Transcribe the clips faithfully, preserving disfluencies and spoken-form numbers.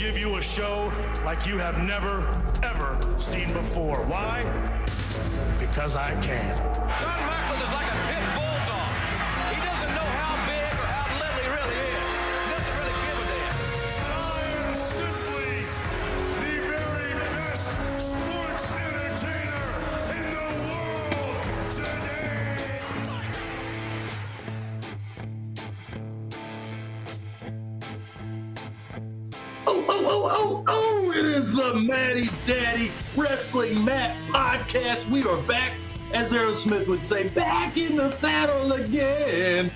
give you a show like you have never, ever seen before. Why? Because I can. Shawn Michaels is like a pit bulldog. He doesn't know how big or how little he really is. He doesn't really give a damn. I am simply the very best sports entertainer in the world today. Oh, oh, oh, oh, oh, it is the Matty Daddy Wrestling Matt Podcast. We are back. As Aerosmith would say, back in the saddle again.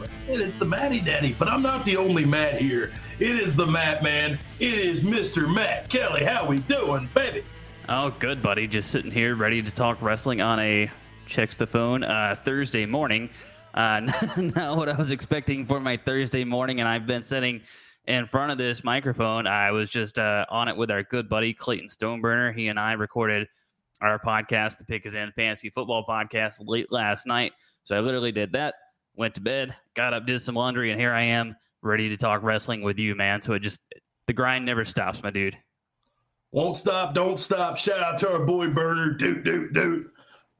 And it's the Matty Daddy, but I'm not the only Matt here. It is the Matt Man. It is Mister Matt Kelly. How we doing, baby? Oh, good, buddy. Just sitting here ready to talk wrestling on a checks the phone uh, Thursday morning. Uh, not what I was expecting for my Thursday morning, and I've been sitting in front of this microphone. I was just uh, on it with our good buddy Clayton Stoneburner. He and I recorded our podcast, The Pick Is In Fantasy Football Podcast, late last night. So I literally did that, went to bed, got up, did some laundry, and here I am ready to talk wrestling with you, man. So it just, the grind never stops, my dude. Won't stop, don't stop. Shout out to our boy Burner. Doot, doot, doot.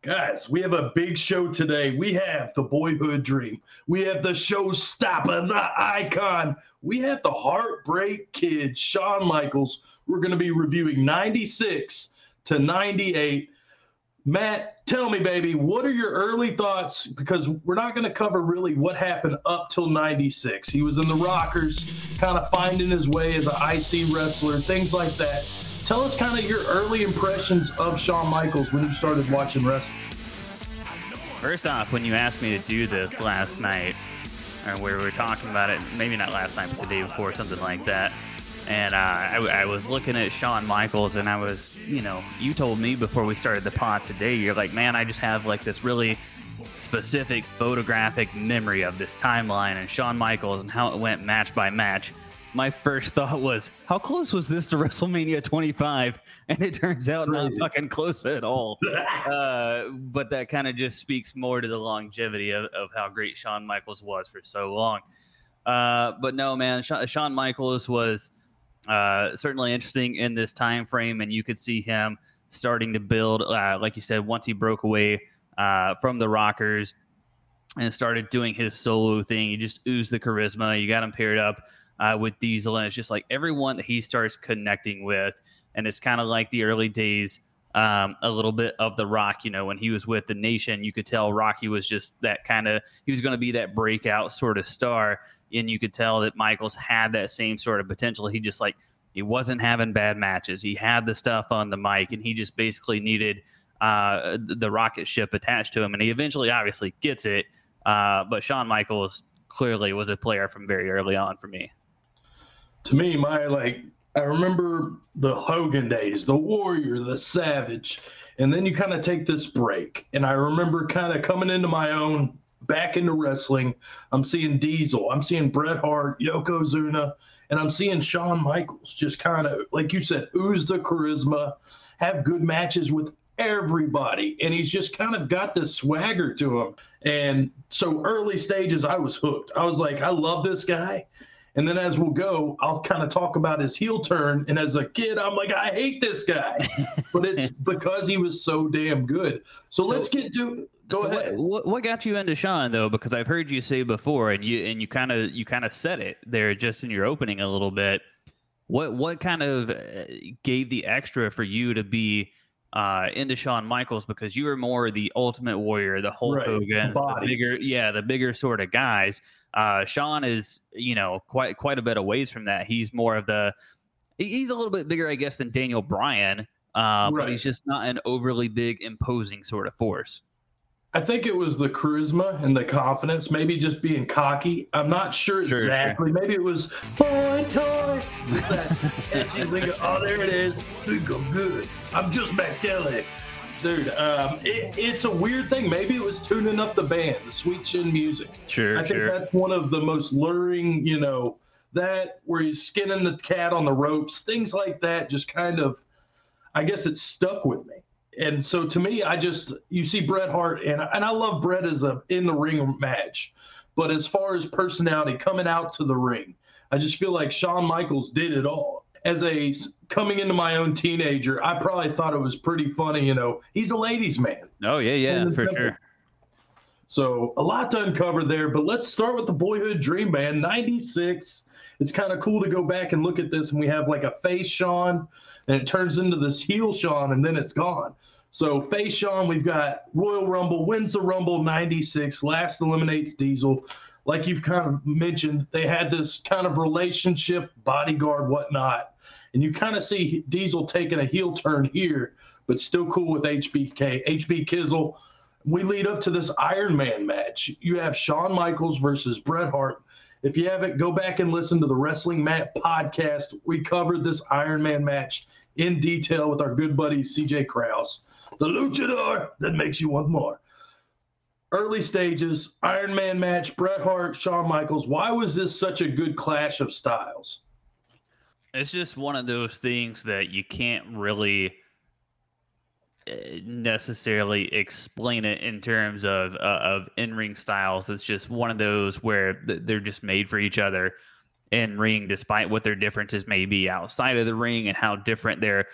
Guys, we have a big show today. We have the boyhood dream. We have the showstopper, the icon. We have the heartbreak kid, Shawn Michaels. We're going to be reviewing ninety-six to ninety-eight. Matt, tell me, baby, what are your early thoughts? Because we're not going to cover really what happened up till ninety-six. He was in the Rockers, kind of finding his way as an I C wrestler, things like that. Tell us kind of your early impressions of Shawn Michaels when you started watching wrestling. First off, when you asked me to do this last night, and we were talking about it, maybe not last night, but the day before, something like that. And uh, I, I was looking at Shawn Michaels, and I was, you know, you told me before we started the pod today, you're like, man, I just have like this really specific photographic memory of this timeline and Shawn Michaels and how it went match by match. My first thought was, how close was this to WrestleMania twenty-five? And it turns out not fucking close at all. Uh, but that kind of just speaks more to the longevity of, of how great Shawn Michaels was for so long. Uh, but no, man, Sh- Shawn Michaels was Uh, certainly interesting in this time frame, and you could see him starting to build, uh, like you said, once he broke away uh, from the Rockers and started doing his solo thing. He just oozed the charisma. You got him paired up uh, with Diesel, and it's just like everyone that he starts connecting with, and it's kind of like the early days, um, a little bit of The Rock. You know, when he was with The Nation, you could tell Rocky was just that kind of, he was going to be that breakout sort of star. And you could tell that Michaels had that same sort of potential. He just like, he wasn't having bad matches. He had the stuff on the mic, and he just basically needed uh, the rocket ship attached to him. And he eventually obviously gets it. Uh, but Shawn Michaels clearly was a player from very early on for me. To me, my like, I remember the Hogan days, the Warrior, the Savage. And then you kind of take this break. And I remember kind of coming into my own, back into wrestling. I'm seeing Diesel, I'm seeing Bret Hart, Yokozuna, and I'm seeing Shawn Michaels just kind of, like you said, ooze the charisma, have good matches with everybody. And he's just kind of got this swagger to him. And so early stages, I was hooked. I was like, I love this guy. And then as we'll go, I'll kind of talk about his heel turn. And as a kid, I'm like, I hate this guy. But it's because he was so damn good. So, so let's get to Go so ahead. What, what got you into Shawn, though? Because I've heard you say before, and you and you kind of you kind of said it there just in your opening a little bit. What what kind of gave the extra for you to be uh, into Shawn Michaels? Because you were more the Ultimate Warrior, the Hulk right. Hogan, the bigger, yeah, the bigger sort of guys. Uh, Shawn is, you know, quite quite a bit of ways from that. He's more of the, he's a little bit bigger, I guess, than Daniel Bryan, uh, right. but he's just not an overly big, imposing sort of force. I think it was the charisma and the confidence, maybe just being cocky. I'm not sure, sure exactly. Sure. Maybe it was boy toy. Oh, there it is. Think I'm good. I'm just Matt Kelly. Dude, um, it, it's a weird thing. Maybe it was tuning up the band, the sweet chin music. Sure, I think sure. that's one of the most luring, you know, that where he's skinning the cat on the ropes, things like that just kind of, I guess it stuck with me. And so to me, I just, you see Bret Hart, and, and I love Bret as a in-the-ring match. But as far as personality, coming out to the ring, I just feel like Shawn Michaels did it all. as a coming into my own teenager, I probably thought it was pretty funny. You know, he's a ladies' man. Oh yeah, yeah, for country. Sure. So a lot to uncover there, but let's start with the boyhood dream band, ninety-six. It's kind of cool to go back and look at this, and we have like a face Shawn, and it turns into this heel Shawn, and then it's gone. So face Shawn, we've got Royal Rumble, wins the Rumble, ninety-six, last eliminates Diesel. Like you've kind of mentioned, they had this kind of relationship, bodyguard, whatnot. And you kind of see Diesel taking a heel turn here, but still cool with H B K, H B Kizzle. We lead up to this Iron Man match. You have Shawn Michaels versus Bret Hart. If you haven't, go back and listen to the Wrestling Mat podcast. We covered this Iron Man match in detail with our good buddy C J Krause, the luchador that makes you want more. Early stages, Iron Man match, Bret Hart, Shawn Michaels. Why was this such a good clash of styles? It's just one of those things that you can't really necessarily explain it in terms of uh, of in-ring styles. It's just one of those where th- they're just made for each other in ring, despite what their differences may be outside of the ring and how different their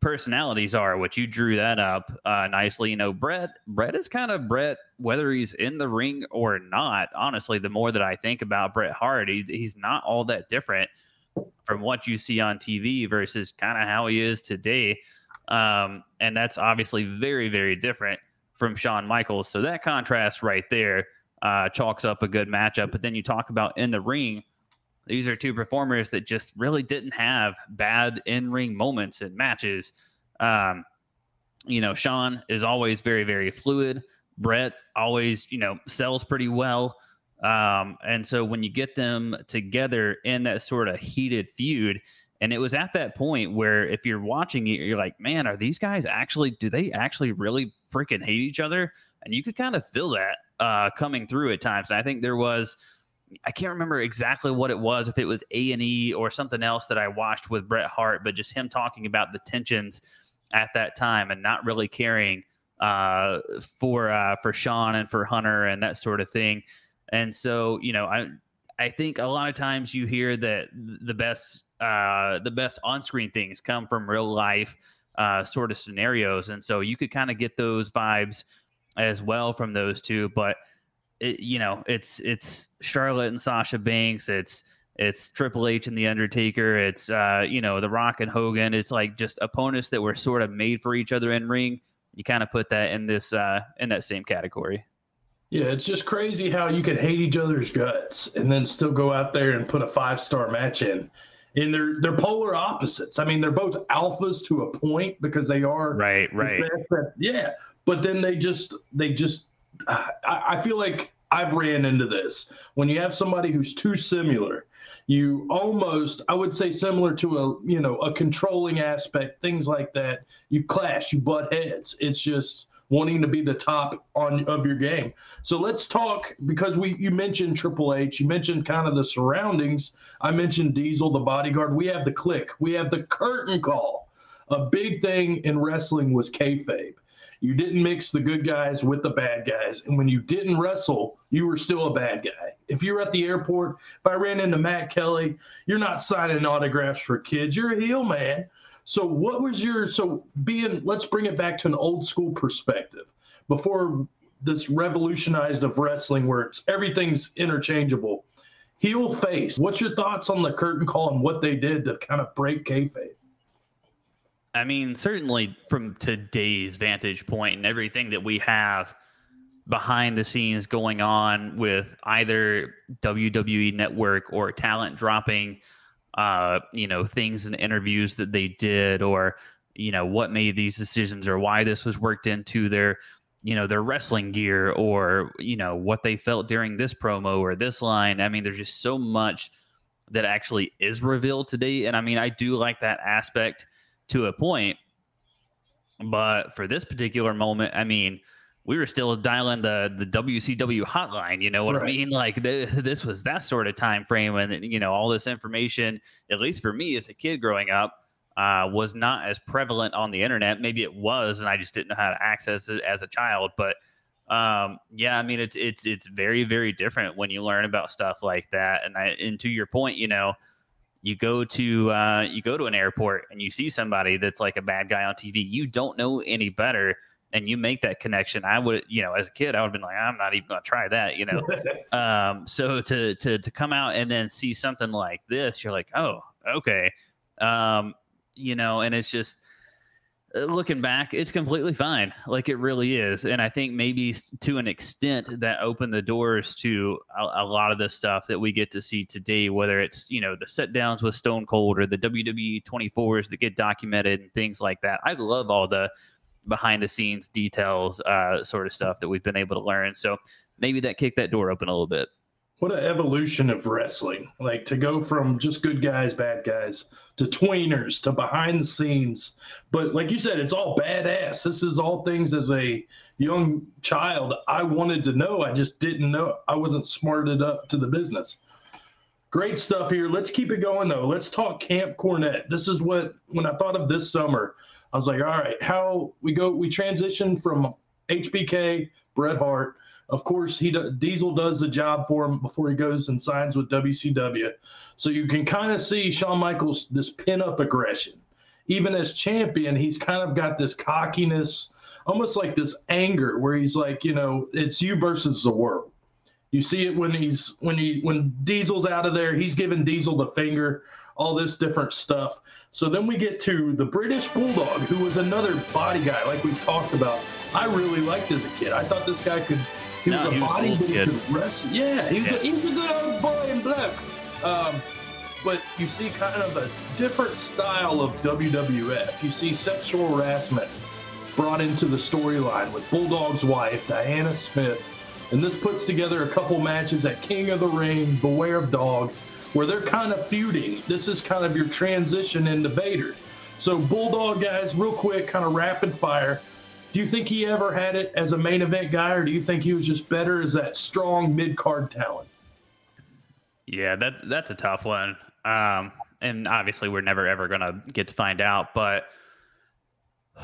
personalities are. Which you drew that up uh, nicely. You know, Bret Bret is kind of Bret whether he's in the ring or not. Honestly, the more that I think about Bret Hart, he, he's not all that different from what you see on T V versus kind of how he is today. Um, and that's obviously very, very different from Shawn Michaels. So that contrast right there uh, chalks up a good matchup. But then you talk about in the ring, these are two performers that just really didn't have bad in-ring moments and matches. Um, you know, Shawn is always very, very fluid. Bret always, you know, sells pretty well. Um, and so when you get them together in that sort of heated feud, and it was at that point where if you're watching it, you're like, man, are these guys actually, do they actually really freaking hate each other? And you could kind of feel that uh, coming through at times. And I think there was, I can't remember exactly what it was, if it was A and E or something else that I watched with Bret Hart, but just him talking about the tensions at that time and not really caring uh, for, uh, for Shawn and for Hunter and that sort of thing. And so, you know, I, I think a lot of times you hear that the best, Uh, the best on-screen things come from real life uh, sort of scenarios. And so you could kind of get those vibes as well from those two, but it, you know, it's, it's Charlotte and Sasha Banks. It's, it's Triple H and The Undertaker. It's, uh, you know, The Rock and Hogan. It's like just opponents that were sort of made for each other in ring. You kind of put that in this, uh, in that same category. Yeah. It's just crazy how you could hate each other's guts and then still go out there and put a five-star match in. And they're they're polar opposites. I mean, they're both alphas to a point because they are right, right. Yeah, but then they just they just. I, I feel like I've ran into this when you have somebody who's too similar. You almost, I would say, similar to a you know a controlling aspect, things like that. You clash, you butt heads. It's just wanting to be the top on of your game. So let's talk, because we you mentioned Triple H, you mentioned kind of the surroundings. I mentioned Diesel, the bodyguard. We have the click. We have the curtain call. A big thing in wrestling was kayfabe. You didn't mix the good guys with the bad guys. And when you didn't wrestle, you were still a bad guy. If you were at the airport, if I ran into Matt Kelly, you're not signing autographs for kids. You're a heel, man. So what was your, so being, let's bring it back to an old school perspective before this revolutionized of wrestling where it's, everything's interchangeable. Heel face, what's your thoughts on the curtain call and what they did to kind of break kayfabe? I mean, certainly from today's vantage point and everything that we have behind the scenes going on with either W W E Network or talent dropping uh, you know, things and interviews that they did, or, you know, what made these decisions or why this was worked into their, you know, their wrestling gear, or, you know, what they felt during this promo or this line. I mean, there's just so much that actually is revealed today. And I mean, I do like that aspect to a point, but for this particular moment, I mean, we were still dialing the, the W C W hotline, you know what right. I mean? Like th- this was that sort of time frame, and you know all this information, at least for me as a kid growing up, uh, was not as prevalent on the internet. Maybe it was, and I just didn't know how to access it as a child. But um, yeah, I mean it's it's it's very very different when you learn about stuff like that. And I, and to your point, you know, You go to uh, you go to an airport and you see somebody that's like a bad guy on T V. You don't know any better, and you make that connection. I would, you know, as a kid, I would have been like, I'm not even going to try that, you know. um, so to to to come out and then see something like this, you're like, oh, okay, um, you know. And it's just looking back, it's completely fine. Like it really is. And I think maybe to an extent that opened the doors to a, a lot of the stuff that we get to see today, whether it's, you know, the sit downs with Stone Cold or the W W E twenty-fours that get documented and things like that. I love all the behind the scenes details, uh, sort of stuff that we've been able to learn. So maybe that kicked that door open a little bit. What an evolution of wrestling, like to go from just good guys, bad guys to tweeners to behind the scenes. But like you said, it's all badass. This is all things as a young child I wanted to know. I just didn't know. I wasn't smarted up to the business. Great stuff here. Let's keep it going, though. Let's talk Camp Cornette. This is what, when I thought of this summer, I was like, all right, how we go, we transition from H B K, Bret Hart. Of course, he Diesel does the job for him before he goes and signs with W C W. So you can kind of see Shawn Michaels, this pin-up aggression. Even as champion, he's kind of got this cockiness, almost like this anger where he's like, you know, it's you versus the world. You see it when he's when he when Diesel's out of there, he's giving Diesel the finger, all this different stuff. So then we get to the British Bulldog, who was another body guy like we've talked about. I really liked as a kid. I thought this guy could... He no, was a body could wrestle. Yeah, he was, yeah. A, he was a good old boy and bloke. Um, but you see kind of a different style of W W F. You see sexual harassment brought into the storyline with Bulldog's wife, Diana Smith. And this puts together a couple matches at King of the Ring, Beware of Dog, where they're kind of feuding. This is kind of your transition into Vader. So Bulldog, guys, real quick, kind of rapid fire. Do you think he ever had it as a main event guy, or do you think he was just better as that strong mid-card talent? Yeah, that that's a tough one. Um, and obviously we're never, ever going to get to find out, but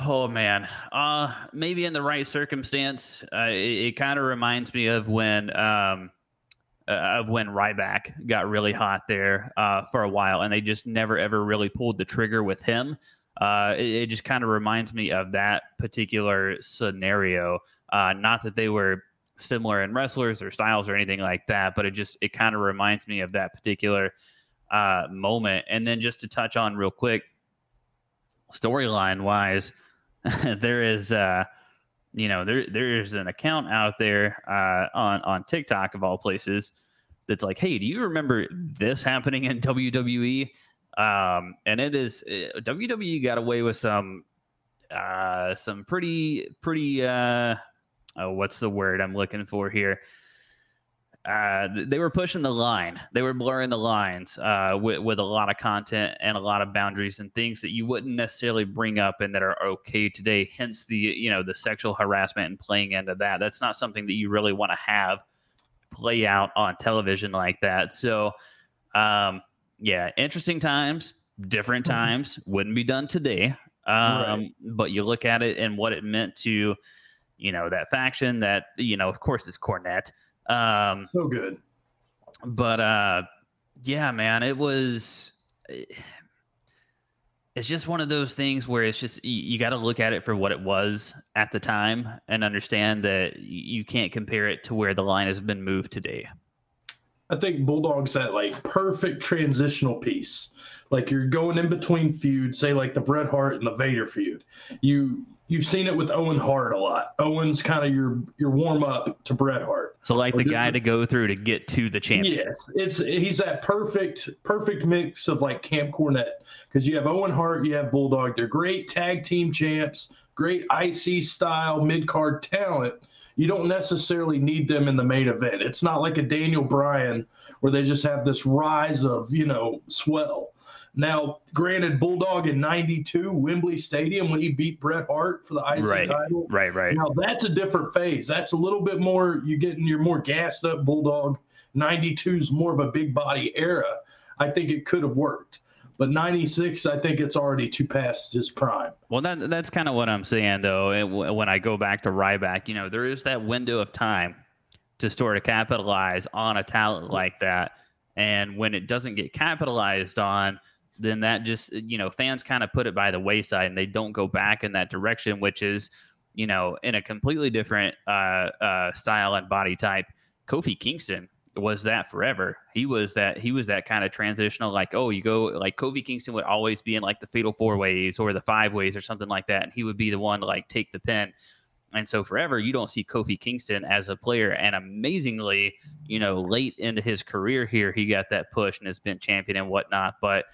oh man, uh, maybe in the right circumstance, uh, it, it kind of reminds me of when, um, uh, of when Ryback got really hot there uh, for a while, and they just never, ever really pulled the trigger with him. Uh, it, it just kind of reminds me of that particular scenario. Uh, not that they were similar in wrestlers or styles or anything like that, but it just, it kind of reminds me of that particular uh, moment. And then just to touch on real quick, storyline wise, there is, uh, you know, there, there is an account out there uh, on, on TikTok of all places that's like, hey, do you remember this happening in W W E? Um, and it is it, W W E got away with some, uh, some pretty, pretty, uh, oh, what's the word I'm looking for here? Uh, th- they were pushing the line. They were blurring the lines, uh, with, with a lot of content and a lot of boundaries and things that you wouldn't necessarily bring up and that are okay today. Hence the, you know, the sexual harassment and playing into that. That's not something that you really want to have play out on television like that. So, um, yeah, interesting times, different times, wouldn't be done today. Um, right. But you look at it and what it meant to, you know, that faction that, you know, of course it's Cornette. Um, so good. But, uh, yeah, man, it was, it's just one of those things where it's just, you, you got to look at it for what it was at the time and understand that you can't compare it to where the line has been moved today. I think Bulldog's that like perfect transitional piece. Like you're going in between feuds, say like the Bret Hart and the Vader feud. You you've seen it with Owen Hart a lot. Owen's kind of your your warm up to Bret Hart. So like or the guy like, to go through to get to the champion. Yes, it's he's that perfect perfect mix of like Camp Cornette, because you have Owen Hart, you have Bulldog. They're great tag team champs, great I C style mid card talent. You don't necessarily need them in the main event. It's not like a Daniel Bryan where they just have this rise of, you know, swell. Now, granted, Bulldog in ninety-two, Wembley Stadium, when he beat Bret Hart for the I C right, title. Right, right. Now, that's a different phase. That's a little bit more, you're getting your more gassed up Bulldog. ninety-two is more of a big body era. I think it could have worked. But ninety-six, I think it's already too past his prime. Well, that that's kind of what I'm saying, though. It, when I go back to Ryback, you know, there is that window of time to sort of capitalize on a talent like that And when it doesn't get capitalized on, then that just, you know, fans kind of put it by the wayside and they don't go back in that direction, which is, you know, in a completely different uh, uh, style and body type. Kofi Kingston was that forever. He was that, he was that kind of transitional, like, oh, you go, like Kofi Kingston would always be in like the fatal four ways or the five ways or something like that. And he would be the one to like take the pin. And so forever, you don't see Kofi Kingston as a player. And amazingly, you know, late into his career here, he got that push and has been champion and whatnot. But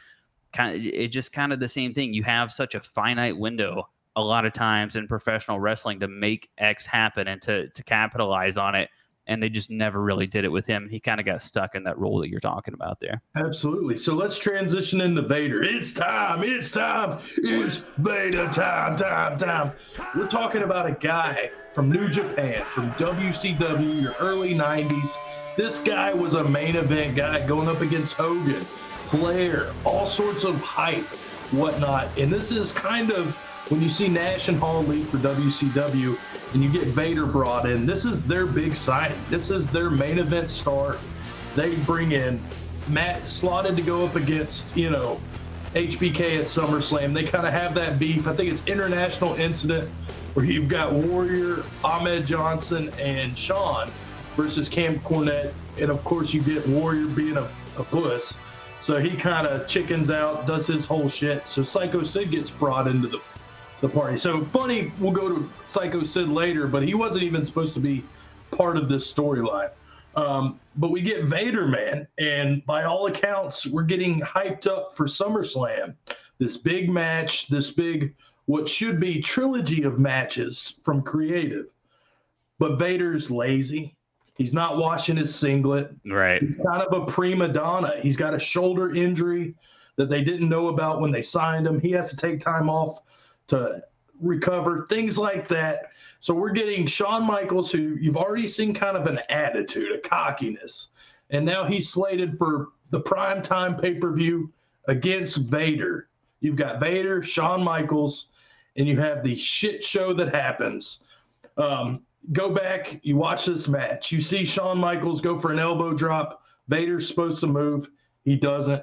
kind of, it's just kind of the same thing. You have such a finite window a lot of times in professional wrestling to make X happen and to to capitalize on it. And they just never really did it with him. He kind of got stuck in that role that you're talking about there. Absolutely. So let's transition into Vader. It's time. It's time. It's Vader time, time, time. We're talking about a guy from New Japan, from W C W, your early nineties. This guy was a main event guy going up against Hogan, Flair, all sorts of hype, whatnot. And this is kind of when you see Nash and Hall leave for W C W and you get Vader brought in, this is their big signing. This is their main event star. They bring in Matt, slotted to go up against, you know, H B K at SummerSlam. They kind of have that beef. I think it's international incident where you've got Warrior, Ahmed Johnson, and Shawn versus Camp Cornette. And, of course, you get Warrior being a, a puss. So he kind of chickens out, does his whole shit. So Psycho Sid gets brought into the the party. So funny, we'll go to Psycho Sid later, but he wasn't even supposed to be part of this storyline. Um, but we get Vader, man, and by all accounts, we're getting hyped up for SummerSlam. This big match, this big, what should be trilogy of matches from creative. But Vader's lazy. He's not washing his singlet. Right. He's kind of a prima donna. He's got a shoulder injury that they didn't know about when they signed him. He has to take time off to recover, things like that. So we're getting Shawn Michaels, who you've already seen kind of an attitude, a cockiness. And now he's slated for the primetime pay-per-view against Vader. You've got Vader, Shawn Michaels, and you have the shit show that happens. Um, go back, you watch this match. You see Shawn Michaels go for an elbow drop. Vader's supposed to move. He doesn't.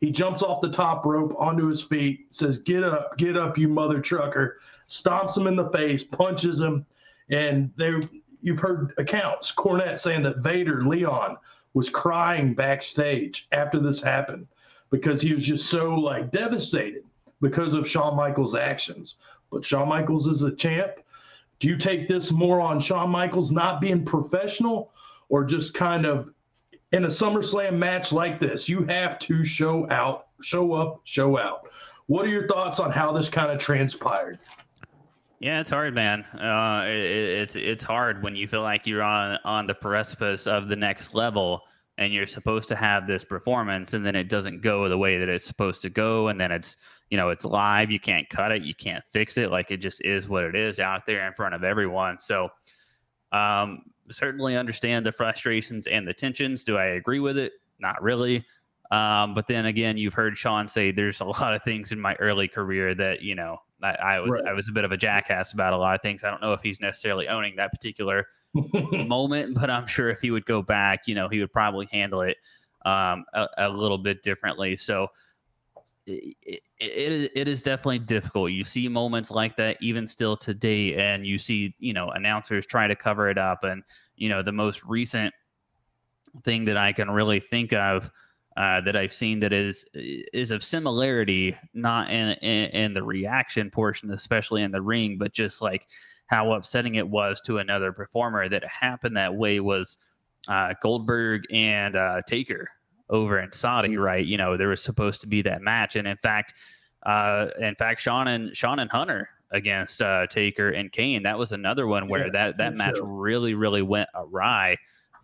He jumps off the top rope onto his feet, says, get up, get up, you mother trucker, stomps him in the face, punches him. And they, you've heard accounts, Cornette saying that Vader, Leon, was crying backstage after this happened because he was just so, like, devastated because of Shawn Michaels' actions. But Shawn Michaels is a champ. Do you take this more on Shawn Michaels not being professional or just kind of, in a SummerSlam match like this, you have to show out, show up, show out. What are your thoughts on how this kind of transpired? Yeah, it's hard, man. Uh, it, it's it's hard when you feel like you're on, on the precipice of the next level and you're supposed to have this performance and then it doesn't go the way that it's supposed to go. And then it's, you know, it's live. You can't cut it. You can't fix it. Like, it just is what it is out there in front of everyone. So, um, certainly understand the frustrations and the tensions. Do I agree with it? Not really. Um, but then again, you've heard Shawn say there's a lot of things in my early career that, you know, I, I was right. I was a bit of a jackass about a lot of things. I don't know if he's necessarily owning that particular moment, but I'm sure if he would go back, you know, he would probably handle it um, a, a little bit differently. So it, it, it is definitely difficult. You see moments like that even still today, and you see, you know, announcers try to cover it up. And, you know, the most recent thing that I can really think of uh, that I've seen that is is of similarity, not in, in, in the reaction portion, especially in the ring, but just like how upsetting it was to another performer that happened that way was uh, Goldberg and uh, Taker over in Saudi, right? You know, there was supposed to be that match. And in fact, uh, in fact, Shawn and Shawn and Hunter against uh, Taker and Kane, that was another one where yeah, that, that match sure. really, really went awry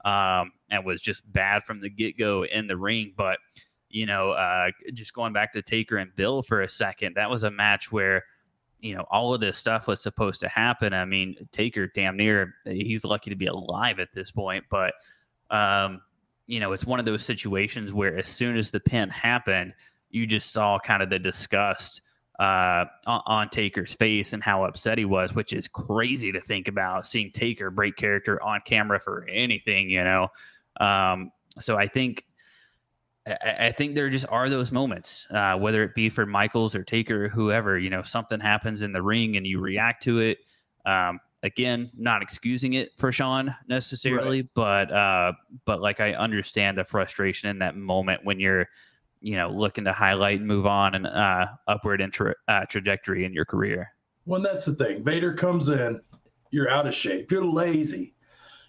um, and was just bad from the get-go in the ring. But, you know, uh, just going back to Taker and Bill for a second, that was a match where, you know, all of this stuff was supposed to happen. I mean, Taker damn near, he's lucky to be alive at this point. But, um, you know, it's one of those situations where as soon as the pin happened, you just saw kind of the disgust uh, on, on Taker's face and how upset he was, which is crazy to think about, seeing Taker break character on camera for anything, you know. Um, so I think I, I think there just are those moments, uh, whether it be for Michaels or Taker or whoever, you know, something happens in the ring and you react to it. Um, again, not excusing it for Shawn necessarily, right. but, uh, but like, I understand the frustration in that moment when you're, you know, looking to highlight and move on and, uh, upward and tra- uh, trajectory in your career. Well, that's the thing. Vader comes in, you're out of shape. You're lazy.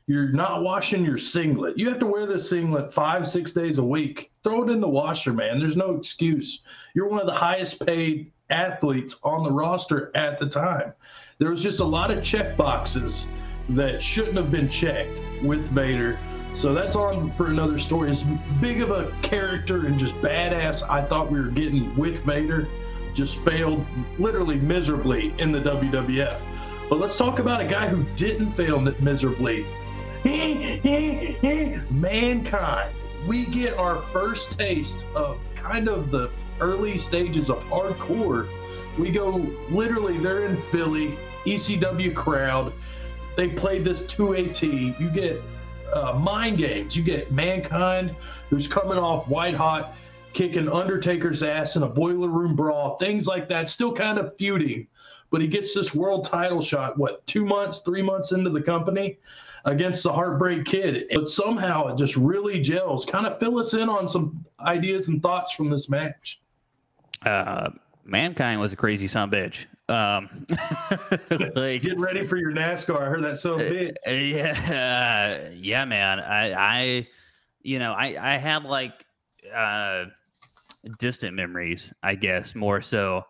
You're not washing your singlet. You have to wear this singlet five, six days a week. Throw it in the washer, man. There's no excuse. You're one of the highest paid athletes on the roster at the time. There was just a lot of check boxes that shouldn't have been checked with Vader. So that's on for another story. As big of a character and just badass I thought we were getting with Vader, just failed literally miserably in the W W F. But let's talk about a guy who didn't fail miserably. Mankind. We get our first taste of kind of the early stages of hardcore. We go literally, they're in Philly, E C W crowd. They played this two A T. You get uh, mind games. You get Mankind, who's coming off white hot, kicking Undertaker's ass in a boiler room brawl, things like that, still kind of feuding. But he gets this world title shot, what, two months, three months into the company against the Heartbreak Kid. But somehow it just really gels. Kind of fill us in on some ideas and thoughts from this match. Uh, Mankind was a crazy son of a bitch. Um, like, get ready for your NASCAR. I heard that son of a bitch. Yeah, uh, yeah, man. I, I, you know, I, I have like uh, distant memories, I guess, more so.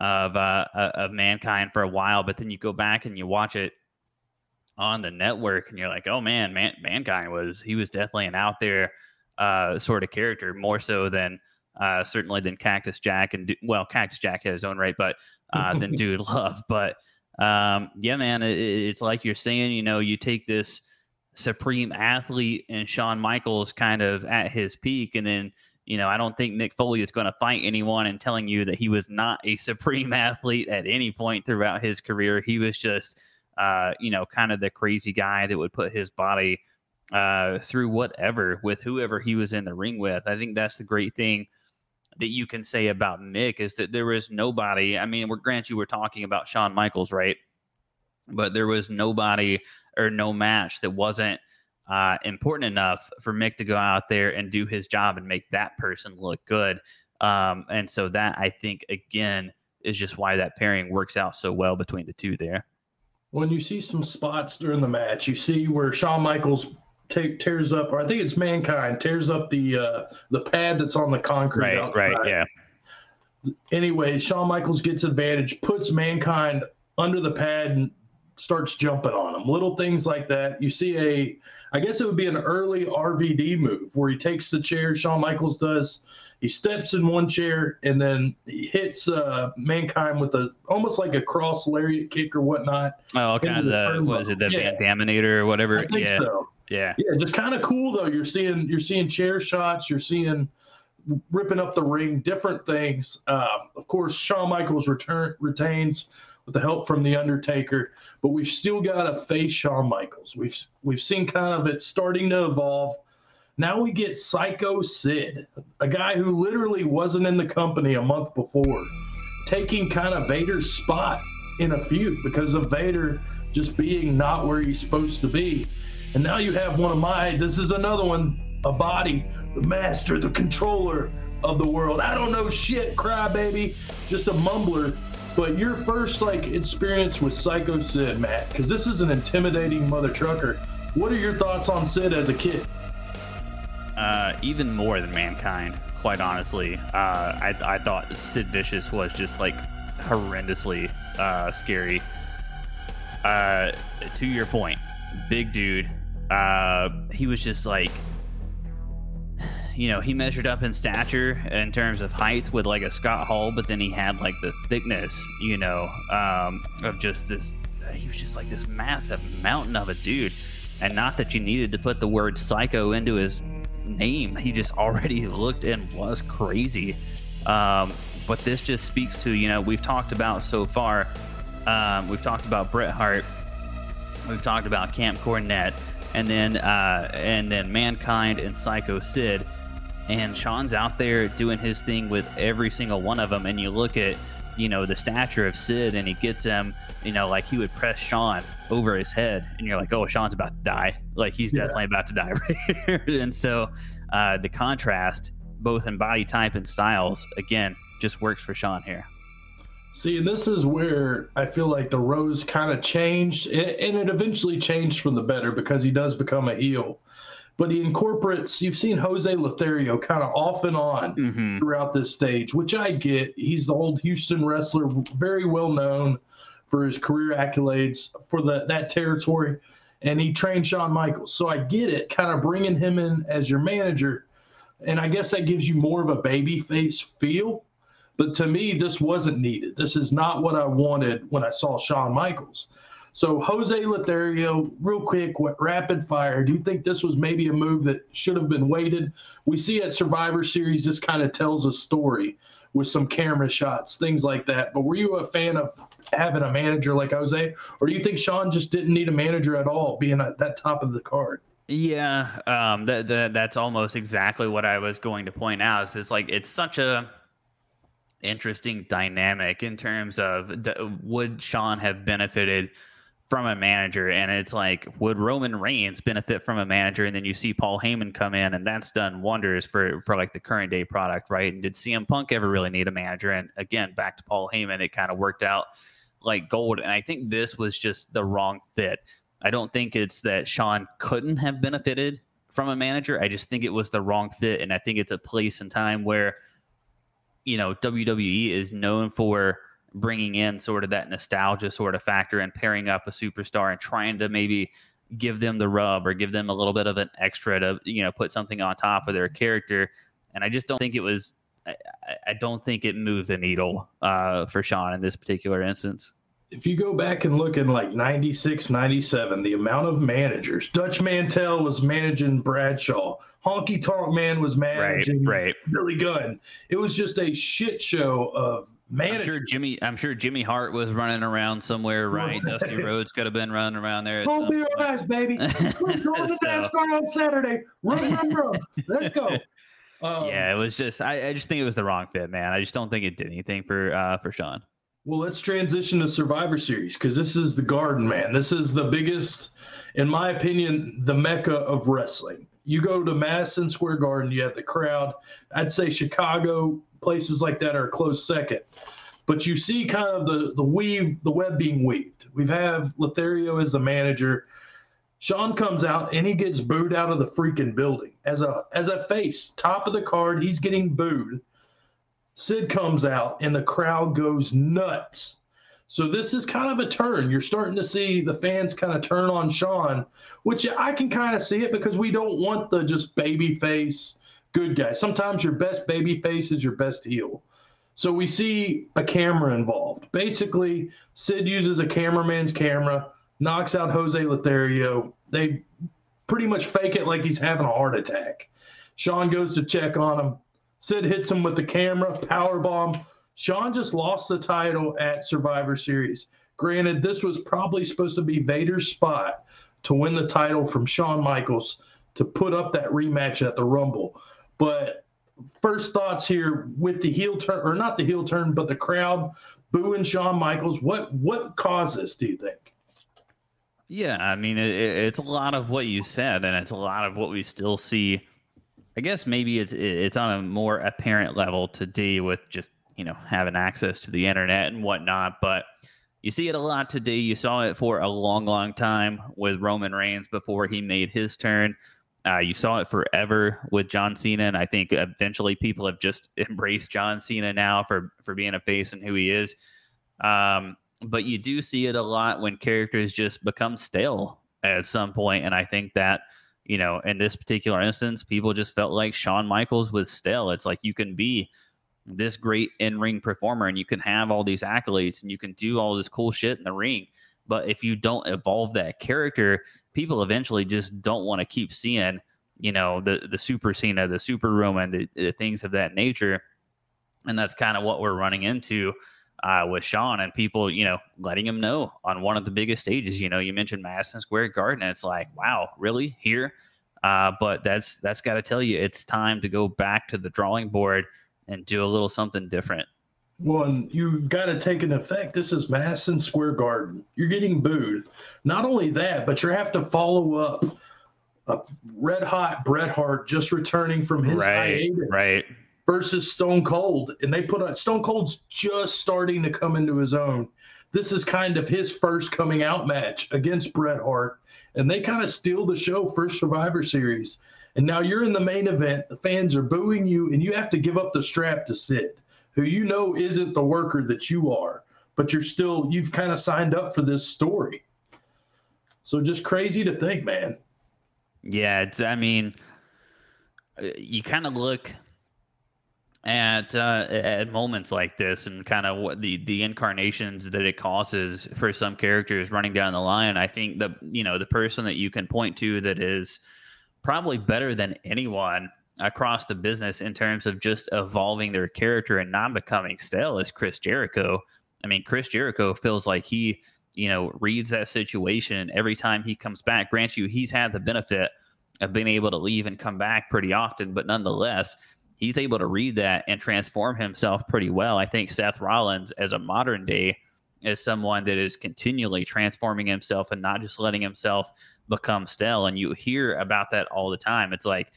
Of uh of Mankind for a while, but then you go back and you watch it on the network, and you're like, oh man, man Mankind was he was definitely an out there uh, sort of character, more so than uh, certainly than Cactus Jack and well, Cactus Jack had his own right, but uh, than Dude Love. But um, yeah, man, it, it's like you're saying, you know, you take this supreme athlete and Shawn Michaels kind of at his peak, and then. You know, I don't think Mick Foley is going to fight anyone in telling you that he was not a supreme athlete at any point throughout his career. He was just, uh, you know, kind of the crazy guy that would put his body uh, through whatever with whoever he was in the ring with. I think that's the great thing that you can say about Mick is that there was nobody. I mean, we're grant you we're talking about Shawn Michaels, right? But there was nobody or no match that wasn't Uh, important enough for Mick to go out there and do his job and make that person look good. Um, and so that, I think, again, is just why that pairing works out so well between the two there. When you see some spots during the match, you see where Shawn Michaels take, tears up, or I think it's Mankind, tears up the uh, the pad that's on the concrete. Right, outside. Right, yeah. Anyway, Shawn Michaels gets advantage, puts Mankind under the pad and starts jumping on him. Little things like that. You see a, I guess it would be an early R V D move where he takes the chair, Shawn Michaels does, he steps in one chair and then he hits uh, Mankind with a, almost like a cross lariat kick or whatnot. Oh, kind of the, what is it, the yeah. Van Daminator or whatever? I think yeah. so. Yeah. Yeah, just kind of cool though. You're seeing, you're seeing chair shots, you're seeing ripping up the ring, different things. Um, of course, Shawn Michaels return retains with the help from The Undertaker, but we've still got to face Shawn Michaels. We've we've seen kind of it starting to evolve. Now we get Psycho Sid, a guy who literally wasn't in the company a month before, taking kind of Vader's spot in a feud because of Vader just being not where he's supposed to be. And now you have one of my, this is another one, a body, the master, the controller of the world. I don't know shit, crybaby, just a mumbler. But your first like experience with Psycho Sid, Matt, because this is an intimidating mother trucker. What are your thoughts on Sid as a kid? Uh, even more than Mankind, quite honestly. Uh, I, I thought Sid Vicious was just like horrendously uh, scary. Uh, to your point, big dude. Uh, he was just like, you know, he measured up in stature in terms of height with like a Scott Hall, but then he had like the thickness, you know, um, of just this, he was just like this massive mountain of a dude. And not that you needed to put the word psycho into his name. He just already looked and was crazy. Um, but this just speaks to, you know, we've talked about so far, um, we've talked about Bret Hart, we've talked about Camp Cornette, and then, uh, and then Mankind and Psycho Sid. and Shawn's out there doing his thing with every single one of them. And you look at, you know, the stature of Sid, and he gets him, you know, like he would press Shawn over his head, and you're like, oh, Shawn's about to die. Like, he's yeah. definitely about to die right here. And so uh, the contrast, both in body type and styles, again, just works for Shawn here. See, this is where I feel like the rows kind of changed, and it eventually changed for the better because he does become a heel. But he incorporates, you've seen Jose Lothario kind of off and on mm-hmm. throughout this stage, which I get. He's the old Houston wrestler, very well known for his career accolades for the, that territory. And he trained Shawn Michaels. So I get it, kind of bringing him in as your manager. And I guess that gives you more of a babyface feel. But to me, this wasn't needed. This is not what I wanted when I saw Shawn Michaels. So Jose Lothario, real quick, what, rapid fire, do you think this was maybe a move that should have been waited? We see at Survivor Series, this kind of tells a story with some camera shots, things like that. But were you a fan of having a manager like Jose? Or do you think Shawn just didn't need a manager at all, being at that top of the card? Yeah, um, that, that, that's almost exactly what I was going to point out. Is it's like it's such a... interesting dynamic in terms of d- would Shawn have benefited from a manager, and it's like, would Roman Reigns benefit from a manager? And then you see Paul Heyman come in, and that's done wonders for for like the current day product, right? And did C M Punk ever really need a manager? And again, back to Paul Heyman, it kind of worked out like gold. And I think this was just the wrong fit. I don't think it's that Shawn couldn't have benefited from a manager. I just think it was the wrong fit, and I think it's a place and time where, you know, W W E is known for bringing in sort of that nostalgia sort of factor and pairing up a superstar and trying to maybe give them the rub or give them a little bit of an extra to, you know, put something on top of their character. And I just don't think it was, I, I don't think it moved the needle uh, for Shawn in this particular instance. If you go back and look in like ninety-six, ninety-seven, the amount of managers, Dutch Mantel was managing Bradshaw, Honky Tonk Man was managing right, right. Billy Gunn. It was just a shit show of managers. I'm sure Jimmy, I'm sure Jimmy Hart was running around somewhere, right? Dusty Rhodes could have been running around there. Don't be on ice, baby. We're going to NASCAR on Saturday. Run, run, run. Let's go. Um, yeah, it was just, I, I just think it was the wrong fit, man. I just don't think it did anything for uh, for Shawn. Well, let's transition to Survivor Series, because this is the Garden, man. This is the biggest, in my opinion, the mecca of wrestling. You go to Madison Square Garden, you have the crowd. I'd say Chicago, places like that are a close second. But you see kind of the, the weave, the web being weaved. We have Lothario as the manager. Shawn comes out, and he gets booed out of the freaking building. As a, as a face, top of the card, he's getting booed. Sid comes out, and the crowd goes nuts. So this is kind of a turn. You're starting to see the fans kind of turn on Shawn, which I can kind of see it, because we don't want the just babyface good guy. Sometimes your best babyface is your best heel. So we see a camera involved. Basically, Sid uses a cameraman's camera, knocks out Jose Lothario. They pretty much fake it like he's having a heart attack. Shawn goes to check on him. Sid hits him with the camera, powerbomb. Shawn just lost the title at Survivor Series. Granted, this was probably supposed to be Vader's spot to win the title from Shawn Michaels to put up that rematch at the Rumble. But first thoughts here with the heel turn, or not the heel turn, but the crowd booing Shawn Michaels. What what caused this, do you think? Yeah, I mean, it, it's a lot of what you said, and it's a lot of what we still see. I guess maybe it's it's on a more apparent level today with just, you know, having access to the internet and whatnot. But you see it a lot today. You saw it for a long, long time with Roman Reigns before he made his turn. Uh, you saw it forever with John Cena. And I think eventually people have just embraced John Cena now for, for being a face and who he is. Um, but you do see it a lot when characters just become stale at some point. And I think that, you know, in this particular instance, people just felt like Shawn Michaels was stale. It's like, you can be this great in-ring performer and you can have all these accolades and you can do all this cool shit in the ring. But if you don't evolve that character, people eventually just don't want to keep seeing, you know, the, the super Cena, the super Roman, the, the things of that nature. And that's kind of what we're running into uh, with Shawn, and people, you know, letting him know on one of the biggest stages. You know, you mentioned Madison Square Garden. And it's like, wow, really here? Uh, but that's that's got to tell you, it's time to go back to the drawing board and do a little something different. Well, and you've got to take an effect. This is Madison Square Garden. You're getting booed. Not only that, but you have to follow up a red-hot Bret Hart just returning from his right, hiatus right. versus Stone Cold. And they put on – Stone Cold's just starting to come into his own. This is kind of his first coming out match against Bret Hart. And they kind of steal the show for Survivor Series. And now you're in the main event. The fans are booing you, and you have to give up the strap to Sid, who you know isn't the worker that you are, but you're still, you've kind of signed up for this story. So just crazy to think, man. Yeah, it's, I mean, you kind of look at uh, at moments like this and kind of what the, the incarnations that it causes for some characters running down the line. I think the, you know, the person that you can point to that is probably better than anyone across the business in terms of just evolving their character and not becoming stale is Chris Jericho. I mean, Chris Jericho feels like he, you know, reads that situation every time he comes back. Grant you, he's had the benefit of being able to leave and come back pretty often, but nonetheless, he's able to read that and transform himself pretty well. I think Seth Rollins as a modern day is someone that is continually transforming himself and not just letting himself become stale. And you hear about that all the time. It's like,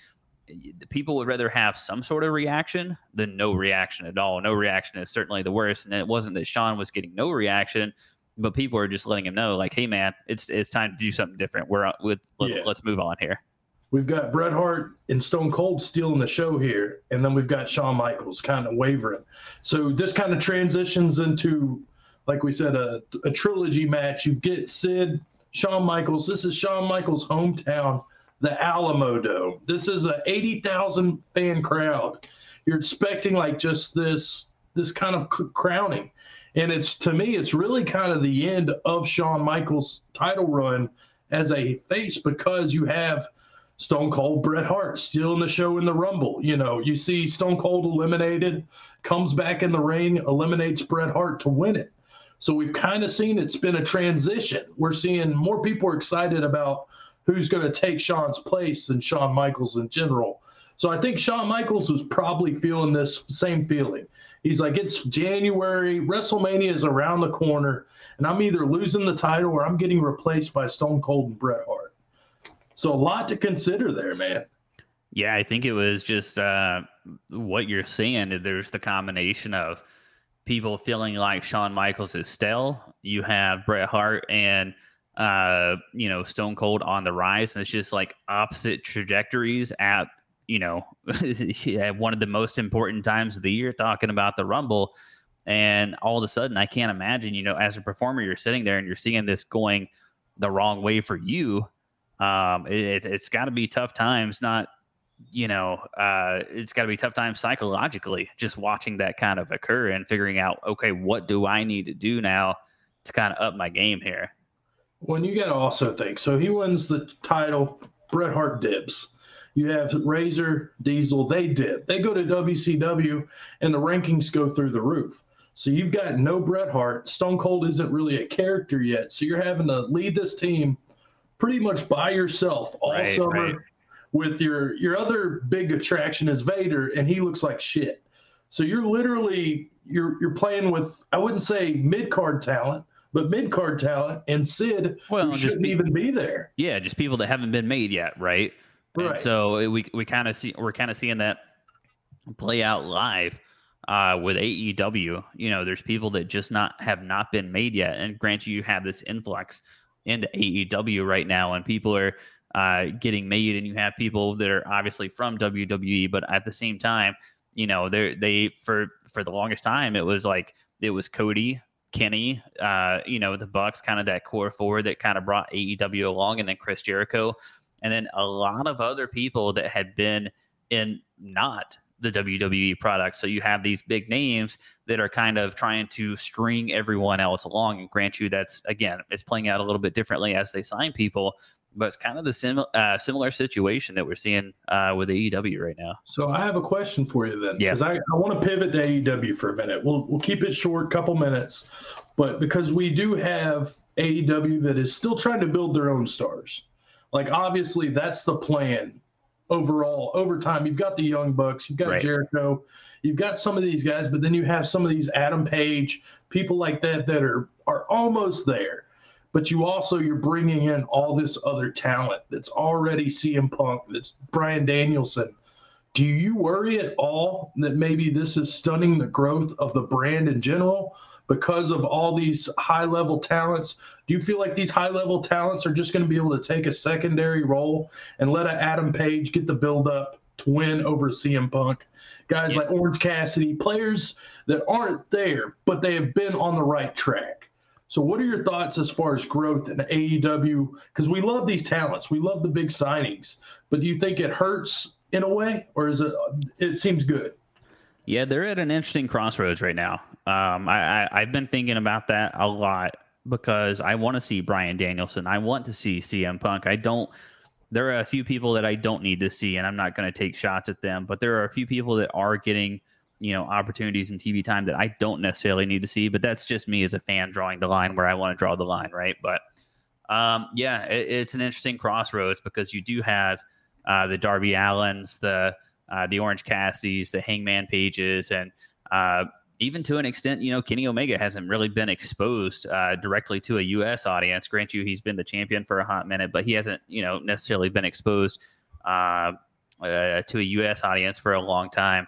people would rather have some sort of reaction than no reaction at all. No reaction is certainly the worst. And it wasn't that Shawn was getting no reaction, but people are just letting him know, like, hey, man, it's it's time to do something different. We're with yeah. Let's move on here. We've got Bret Hart and Stone Cold stealing the show here, and then we've got Shawn Michaels kind of wavering. So this kind of transitions into, like we said, a, a trilogy match. You get Sid, Shawn Michaels. This is Shawn Michaels' hometown, the Alamo Dome. This is an eighty thousand fan crowd. You're expecting like just this, this kind of crowning. And it's, to me, it's really kind of the end of Shawn Michaels' title run as a face, because you have Stone Cold Bret Hart stealing the show in the Rumble. You know, you see Stone Cold eliminated, comes back in the ring, eliminates Bret Hart to win it. So we've kind of seen it's been a transition. We're seeing more people are excited about who's going to take Shawn's place than Shawn Michaels in general. So I think Shawn Michaels was probably feeling this same feeling. He's like, it's January, WrestleMania is around the corner, and I'm either losing the title or I'm getting replaced by Stone Cold and Bret Hart. So a lot to consider there, man. Yeah, I think it was just uh, what you're saying. There's the combination of people feeling like Shawn Michaels is stale. You have Bret Hart and uh you know Stone Cold on the rise, and it's just like opposite trajectories at you know at one of the most important times of the year, talking about the Rumble. And all of a sudden, I can't imagine, you know as a performer, you're sitting there and you're seeing this going the wrong way for you. um it, it's got to be tough times. Not you know uh it's got to be tough times psychologically, just watching that kind of occur and figuring out, okay, what do I need to do now to kind of up my game here? Well, you got to also think, so he wins the title, Bret Hart dibs. You have Razor, Diesel, they dip. They go to W C W, and the rankings go through the roof. So you've got no Bret Hart. Stone Cold isn't really a character yet, so you're having to lead this team pretty much by yourself all right, summer right. with your, your other big attraction is Vader, and he looks like shit. So you're literally you're you're playing with, I wouldn't say mid-card talent, but mid-card talent and Sid well, who shouldn't people, even be there. Yeah, just people that haven't been made yet, right? Right. And so we we kind of see we're kind of seeing that play out live uh, with A E W. You know, there's people that just not have not been made yet. And grant you, you have this influx into A E W right now, and people are uh, getting made, and you have people that are obviously from W W E, but at the same time, you know, they they for for the longest time it was like it was Cody, Kenny, uh, you know, the Bucks, kind of that core forward that kind of brought A E W along, and then Chris Jericho, and then a lot of other people that had been in not the W W E product. So you have these big names that are kind of trying to string everyone else along. And grant you, that's, again, it's playing out a little bit differently as they sign people, but it's kind of the sim- uh, similar situation that we're seeing uh, with A E W right now. So I have a question for you then, because yeah. I, I want to pivot to A E W for a minute. We'll we'll keep it short, couple minutes, but because we do have A E W that is still trying to build their own stars. Like, obviously, that's the plan overall. Over time, you've got the Young Bucks, you've got right. Jericho, you've got some of these guys, but then you have some of these Adam Page, people like that that are, are almost there. But you also, you're bringing in all this other talent that's already C M Punk, that's Bryan Danielson. Do you worry at all that maybe this is stunning the growth of the brand in general because of all these high-level talents? Do you feel like these high-level talents are just going to be able to take a secondary role and let an Adam Page get the build-up to win over C M Punk? Guys yeah. like Orange Cassidy, players that aren't there, but they have been on the right track. So what are your thoughts as far as growth in A E W? Because we love these talents. We love the big signings. But do you think it hurts in a way, or is it, it seems good? Yeah, they're at an interesting crossroads right now. Um, I, I, I've been thinking about that a lot because I want to see Bryan Danielson. I want to see C M Punk. I don't, there are a few people that I don't need to see, and I'm not going to take shots at them, but there are a few people that are getting, you know, opportunities in T V time that I don't necessarily need to see, but that's just me as a fan drawing the line where I want to draw the line. Right. But, um, yeah, it, it's an interesting crossroads because you do have, Uh, the Darby Allens, the uh, the Orange Cassidys, the Hangman Pages, and uh, even to an extent, you know, Kenny Omega hasn't really been exposed uh, directly to a U S audience. Grant you, he's been the champion for a hot minute, but he hasn't, you know, necessarily been exposed uh, uh, to a U S audience for a long time.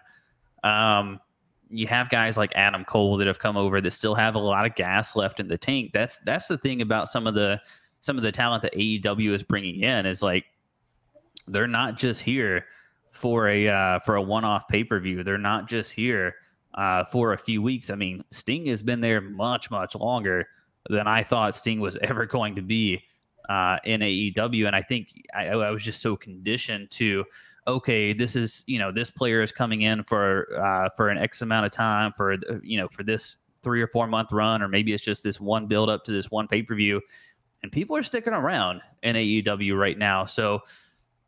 Um, you have guys like Adam Cole that have come over that still have a lot of gas left in the tank. That's that's the thing about some of the some of the talent that A E W is bringing in is like, they're not just here for a uh, for a one-off pay-per-view. They're not just here uh, for a few weeks. I mean, Sting has been there much, much longer than I thought Sting was ever going to be uh, in A E W. And I think I, I was just so conditioned to, okay, this is, you know, this player is coming in for uh, for an X amount of time for, you know, for this three or four month run, or maybe it's just this one build up to this one pay-per-view. And people are sticking around in A E W right now. So,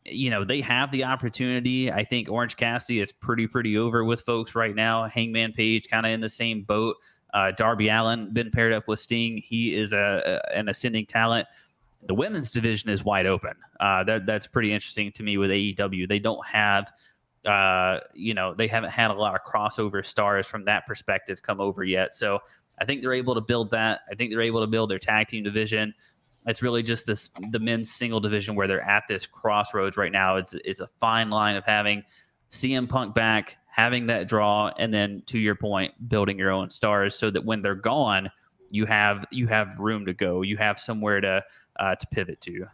you know, they have the opportunity. I think Orange Cassidy is pretty, pretty over with folks right now. Hangman Page kind of in the same boat. Uh, Darby Allin been paired up with Sting. He is a, a an ascending talent. The women's division is wide open. Uh, that that's pretty interesting to me with A E W. They don't have, uh, you know, they haven't had a lot of crossover stars from that perspective come over yet. So I think they're able to build that. I think they're able to build their tag team division. It's really just this the men's single division where they're at this crossroads right now. It's it's a fine line of having C M Punk back, having that draw, and then to your point, building your own stars so that when they're gone, you have you have room to go. You have somewhere to uh, to pivot to.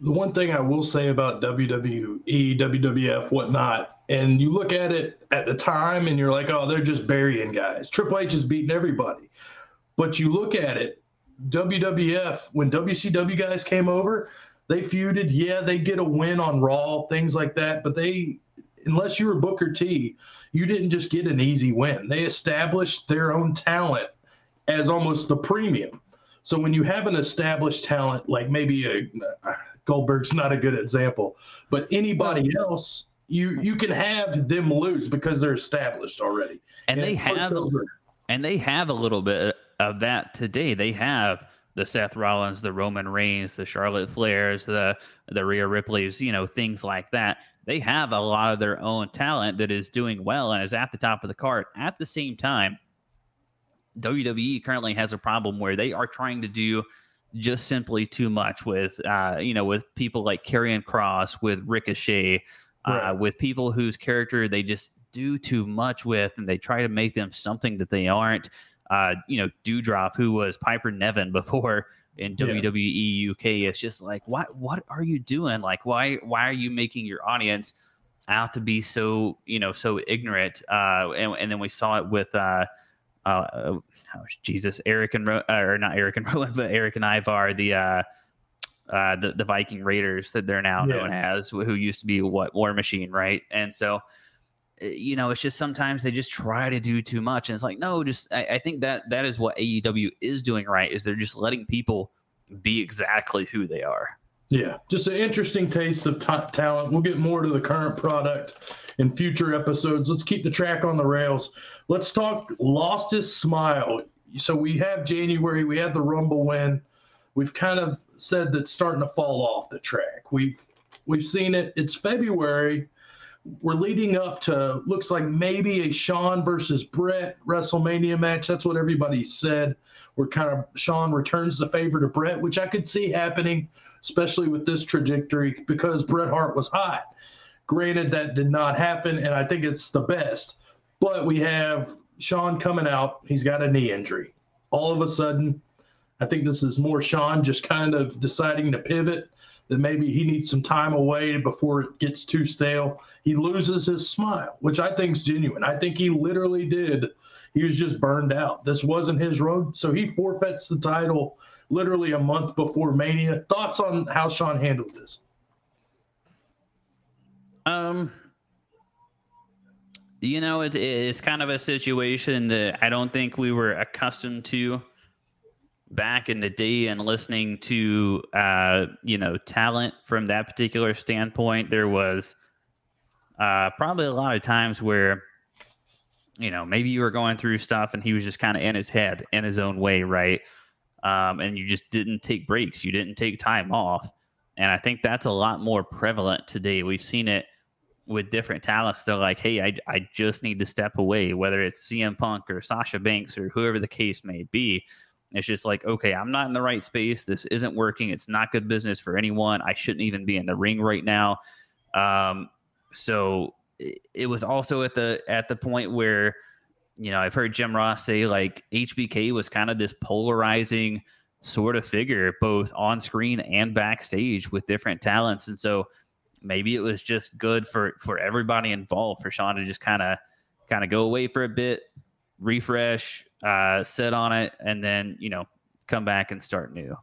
The one thing I will say about W W E, W W F, whatnot, and you look at it at the time and you're like, oh, they're just burying guys. Triple H is beating everybody. But you look at it, W W F, when W C W guys came over, they feuded. Yeah, they get a win on Raw, things like that. But they, unless you were Booker T, you didn't just get an easy win. They established their own talent as almost the premium. So when you have an established talent, like maybe a, Goldberg's not a good example, but anybody else, you you can have them lose because they're established already. And, and they have over. and they have a little bit of that today. They have the Seth Rollins, the Roman Reigns, the Charlotte Flairs, the the Rhea Ripley's, you know, things like that. They have a lot of their own talent that is doing well and is at the top of the card. At the same time, W W E currently has a problem where they are trying to do just simply too much with, uh, you know, with people like Karrion Kross, with Ricochet, right. uh, with people whose character they just do too much with, and they try to make them something that they aren't. Uh, you know, Doudrop, who was Piper Nevin before in yeah. W W E U K, it's just like, what what are you doing? Like, why why are you making your audience out to be so, you know, so ignorant? Uh, and, and then we saw it with, uh, uh, oh, Jesus, Eric and, Ro- or not Eric and Rowan, but Eric and Ivar, the, uh, uh, the, the Viking Raiders that they're now yeah. known as, who used to be, what, War Machine, right? And so, you know, it's just sometimes they just try to do too much. And it's like, no, just I, I think that that is what A E W is doing right, is they're just letting people be exactly who they are. Yeah, just an interesting taste of top talent. We'll get more to the current product in future episodes. Let's keep the track on the rails. Let's talk Lost His Smile. So we have January, we had the Rumble win. we've kind of said that's starting to fall off the track. We've we've seen it. It's February. We're leading up to, looks like maybe a Shawn versus Bret WrestleMania match. That's what everybody said. We're kind of, Shawn returns the favor to Bret, which I could see happening, especially with this trajectory, because Bret Hart was hot. Granted, that did not happen, and I think it's the best. But we have Shawn coming out. He's got a knee injury. All of a sudden, I think this is more Shawn just kind of deciding to pivot, that maybe he needs some time away before it gets too stale. He loses his smile, which I think is genuine. I think he literally did. He was just burned out. This wasn't his road. So he forfeits the title literally a month before Mania. Thoughts on how Shawn handled this? Um, you know, it, it's kind of a situation that I don't think we were accustomed to back in the day, and listening to, uh, you know, talent from that particular standpoint. There was uh, probably a lot of times where, you know, maybe you were going through stuff and he was just kind of in his head in his own way, right? Um, and you just didn't take breaks. You didn't take time off. And I think that's a lot more prevalent today. We've seen it with different talents. They're like, hey, I, I just need to step away, whether it's C M Punk or Sasha Banks or whoever the case may be. It's just like, okay, I'm not in the right space. This isn't working. It's not good business for anyone. I shouldn't even be in the ring right now. Um, so it, it was also at the at the point where, you know, I've heard Jim Ross say, like, H B K was kind of this polarizing sort of figure, both on screen and backstage with different talents. And so maybe it was just good for, for everybody involved, for Shawn to just kind of kind of go away for a bit, refresh, uh, sit on it, and then, you know, come back and start new.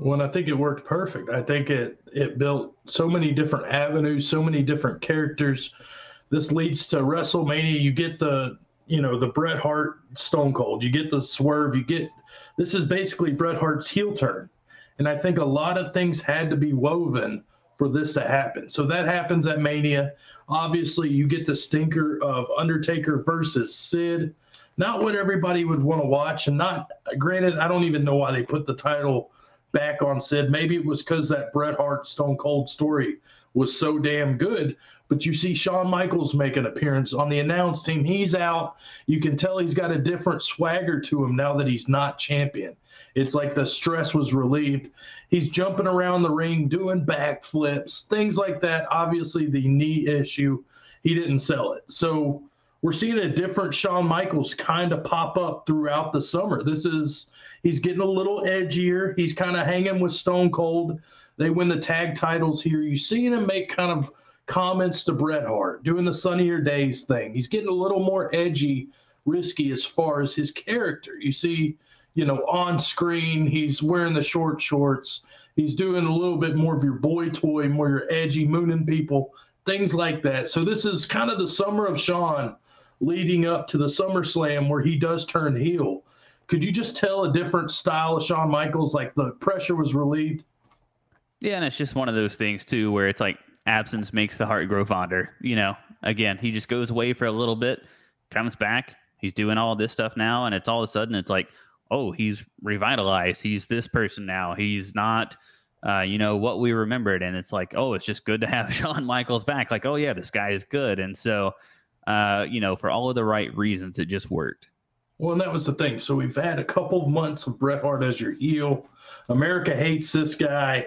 Well, I think it worked perfect. I think it, it built so many different avenues, so many different characters. This leads to WrestleMania. You get the, you know, the Bret Hart Stone Cold, you get the swerve, you get, this is basically Bret Hart's heel turn. And I think a lot of things had to be woven for this to happen. So that happens at Mania. Obviously, you get the stinker of Undertaker versus Sid. Not what everybody would want to watch. And not, granted, I don't even know why they put the title back on Sid. Maybe it was because that Bret Hart Stone Cold story was so damn good. But you see Shawn Michaels make an appearance on the announce team. He's out. You can tell he's got a different swagger to him now that he's not champion. It's like the stress was relieved. He's jumping around the ring, doing backflips, things like that. Obviously, the knee issue, he didn't sell it. So we're seeing a different Shawn Michaels kind of pop up throughout the summer. This is, he's getting a little edgier. He's kind of hanging with Stone Cold. They win the tag titles here. You're seeing him make kind of comments to Bret Hart, doing the sunnier days thing. He's getting a little more edgy, risky as far as his character. You see, you know, on screen, he's wearing the short shorts. He's doing a little bit more of your boy toy, more your edgy, mooning people, things like that. So this is kind of the summer of Shawn leading up to the SummerSlam where he does turn heel. Could you just tell a different style of Shawn Michaels, like the pressure was relieved? Yeah, and it's just one of those things, too, where it's like, absence makes the heart grow fonder. You know, again, he just goes away for a little bit, comes back. He's doing all this stuff now. And it's all of a sudden it's like, oh, he's revitalized. He's this person now. He's not, uh, you know, what we remembered. And it's like, oh, it's just good to have Shawn Michaels back. Like, oh, yeah, this guy is good. And so, uh, you know, for all of the right reasons, it just worked. Well, and that was the thing. So we've had a couple of months of Bret Hart as your heel. America hates this guy.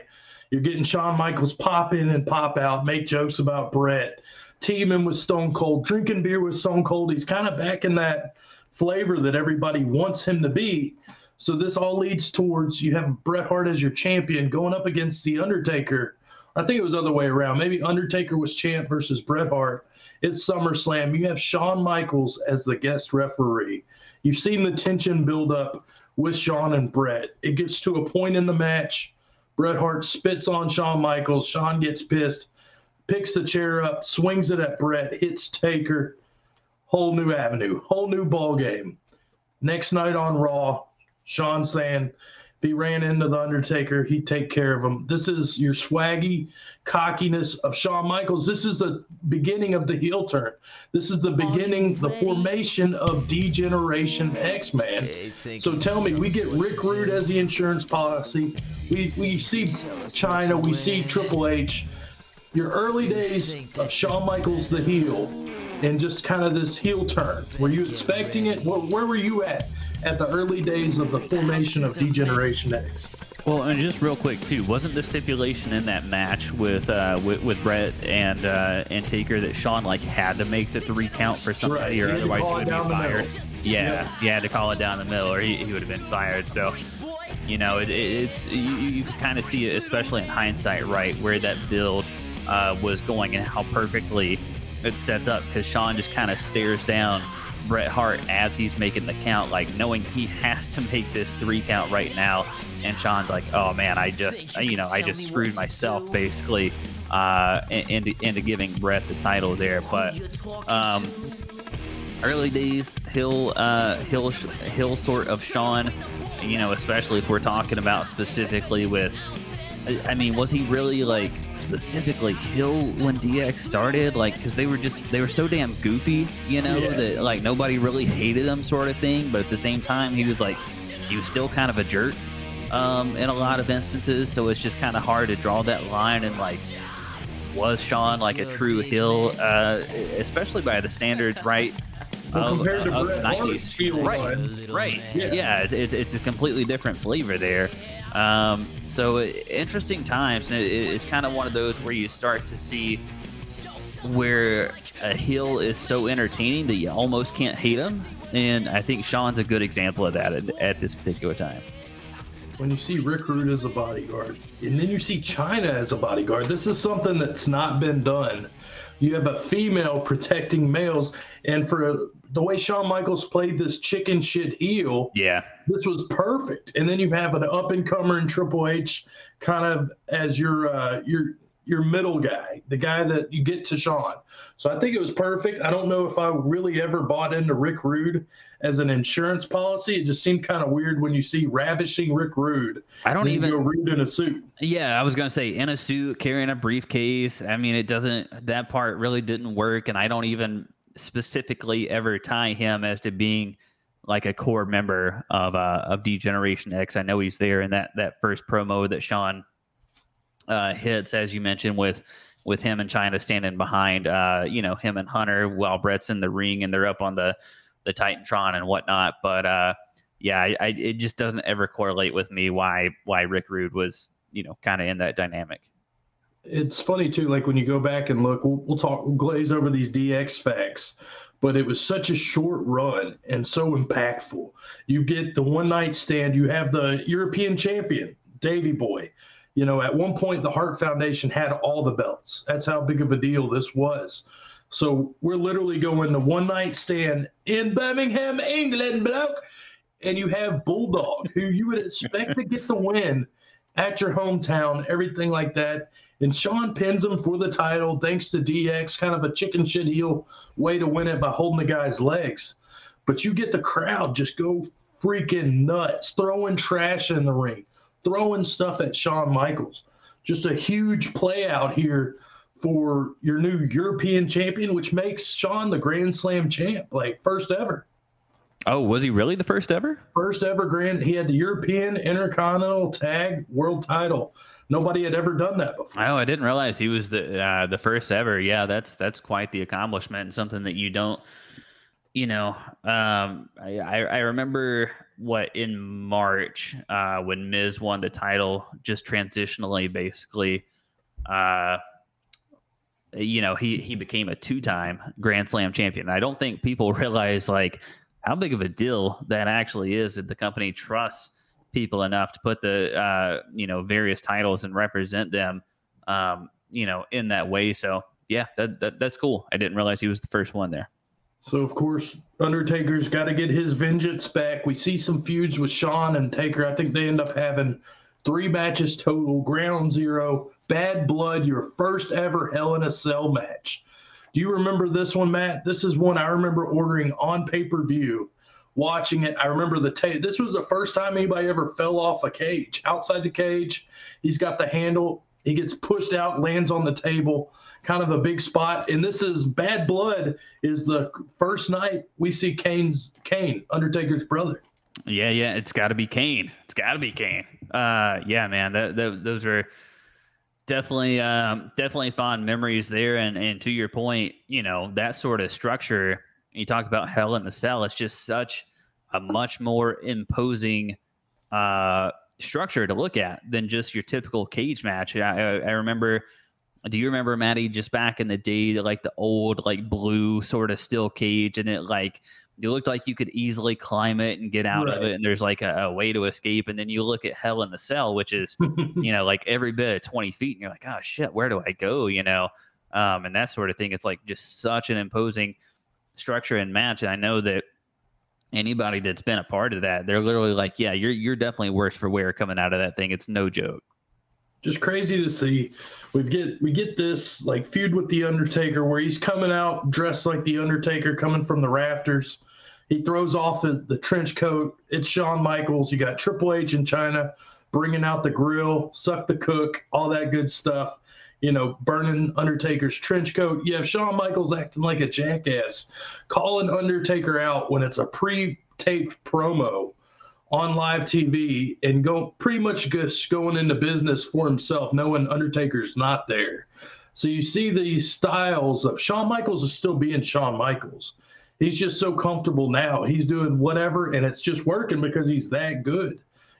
You're getting Shawn Michaels pop in and pop out, make jokes about Bret, teaming with Stone Cold, drinking beer with Stone Cold. He's kind of back in that flavor that everybody wants him to be. So this all leads towards you have Bret Hart as your champion going up against The Undertaker. I think it was the other way around. Maybe Undertaker was champ versus Bret Hart. It's SummerSlam. You have Shawn Michaels as the guest referee. You've seen the tension build up with Shawn and Bret. It gets to a point in the match. Bret Hart spits on Shawn Michaels. Shawn gets pissed, picks the chair up, swings it at Bret, hits Taker. Whole new avenue, whole new ball game. Next night on Raw, Shawn saying, If he ran into The Undertaker, he'd take care of him. This is your swaggy cockiness of Shawn Michaels. This is the beginning of the heel turn. This is the beginning, the formation of D-Generation X-Man. So tell me, we get Rick Rude as the insurance policy. We, we see China. We see Triple H. Your early days of Shawn Michaels the heel and just kind of this heel turn. Were you expecting it? Where, where were you at? At the early days of the formation of D-Generation X. Well, and just real quick too, wasn't the stipulation in that match with uh, with, with Brett and uh, and Taker that Shawn like had to make the three count for something, right, or otherwise he would be fired? Yeah, yeah, he had to call it down the middle, or he, he would have been fired. So, you know, it, it, it's you, you can kind of see it, especially in hindsight, right, where that build uh, was going and how perfectly it sets up, because Shawn just kind of stares down Bret Hart as he's making the count, like knowing he has to make this three count right now, and Shawn's like, oh man, I just you know I just screwed myself basically uh, into, into giving Bret the title there. But um, early days hill uh, hill hill sort of Shawn, you know, especially if we're talking about specifically with, I mean, was he really like specifically heel when D X started? Like, because they were just, they were so damn goofy, you know, yeah. that like nobody really hated him, sort of thing. But at the same time, he was like, he was still kind of a jerk um, in a lot of instances. So it's just kind of hard to draw that line. And like, was Shawn like a true heel, uh, especially by the standards, right? Well, compared of, to nineties, feel right? One. Right? Yeah, yeah, it's it's a completely different flavor there. Um, so interesting times, and it, it's kind of one of those where you start to see where a heel is so entertaining that you almost can't hate him, and I think Shawn's a good example of that at, at this particular time. When you see Rick Rude as a bodyguard, and then you see China as a bodyguard, this is something that's not been done. You have a female protecting males, and for the way Shawn Michaels played this chicken shit heel, yeah, this was perfect. And then you have an up-and-comer in Triple H kind of as your uh, your your middle guy, the guy that you get to Shawn. So I think it was perfect. I don't know if I really ever bought into Rick Rude as an insurance policy. It just seemed kind of weird when you see ravishing Rick Rude. I don't even go Rude in a suit. Yeah, I was going to say in a suit, carrying a briefcase. I mean, it doesn't, that part really didn't work. And I don't even specifically ever tie him as to being like a core member of uh, of D-Generation X. I know he's there in that, that first promo that Shawn uh, hits, as you mentioned, with, with him and China standing behind, uh, you know, him and Hunter while Brett's in the ring and they're up on the, the Titantron and whatnot. But uh, yeah, I, I, it just doesn't ever correlate with me why, why Rick Rude was, you know, kind of in that dynamic. It's funny too, like when you go back and look, we'll, we'll talk, we'll glaze over these D X facts, but it was such a short run and so impactful. You get the one night stand, you have the European champion, Davey Boy. You know, at one point, the Hart Foundation had all the belts. That's how big of a deal this was. So we're literally going to one night stand in Birmingham, England, bloke. And you have Bulldog, who you would expect to get the win at your hometown, everything like that. And Shawn pins him for the title, thanks to D X, kind of a chicken shit heel way to win it by holding the guy's legs. But you get the crowd just go freaking nuts, throwing trash in the ring, throwing stuff at Shawn Michaels. Just a huge play out here for your new European champion, which makes Shawn the Grand Slam champ, like first ever. Oh, was he really the first ever? First ever Grand. He had the European Intercontinental Tag World Title. Nobody had ever done that before. Oh, I didn't realize he was the uh, the first ever. Yeah, that's that's quite the accomplishment and something that you don't, you know, um, I, I, I remember what in March uh, when Miz won the title, just transitionally, basically, uh, you know, he, he became a two-time Grand Slam champion. I don't think people realize like how big of a deal that actually is, that the company trusts people enough to put the, uh, you know, various titles and represent them, um, you know, in that way. So yeah, that, that that's cool. I didn't realize he was the first one there. So, of course, Undertaker's got to get his vengeance back. We see some feuds with Shawn and Taker. I think they end up having three matches total, Ground Zero, Bad Blood, your first ever Hell in a Cell match. Do you remember this one, Matt? This is one I remember ordering on pay-per-view watching it. I remember the tape. This was the first time anybody ever fell off a cage. Outside the cage, he's got the handle. He gets pushed out, lands on the table, kind of a big spot. And this is Bad Blood is the first night we see Kane's Kane, Undertaker's brother. Yeah, yeah, it's got to be Kane. It's got to be Kane. Uh, yeah, man, that, that, those are definitely, um, definitely fond memories there. And and to your point, you know, that sort of structure. You talk about Hell in the Cell. It's just such a much more imposing uh, structure to look at than just your typical cage match. I, I remember. Do you remember, Maddie, just back in the day, like the old, like blue sort of steel cage, and it like it looked like you could easily climb it and get out right. of it, and there's like a, a way to escape. And then you look at Hell in the Cell, which is you know like every bit of twenty feet, and you're like, oh shit, where do I go? You know, um, and that sort of thing. It's like just such an imposing structure and match, and I know that anybody that's been a part of that, they're literally like, yeah, you're you're definitely worse for wear coming out of that thing. It's no joke. Just crazy to see. We get we get this like feud with the Undertaker where he's coming out dressed like the Undertaker coming from the rafters. He throws off the, the trench coat. It's Shawn Michaels. You got Triple H in China bringing out the grill, suck the cook, all that good stuff. You know, burning Undertaker's trench coat. You have Shawn Michaels acting like a jackass, calling Undertaker out when it's a pre-taped promo on live T V and go pretty much just going into business for himself, knowing Undertaker's not there. So you see these styles of Shawn Michaels is still being Shawn Michaels. He's just so comfortable now. He's doing whatever, and it's just working because he's that good.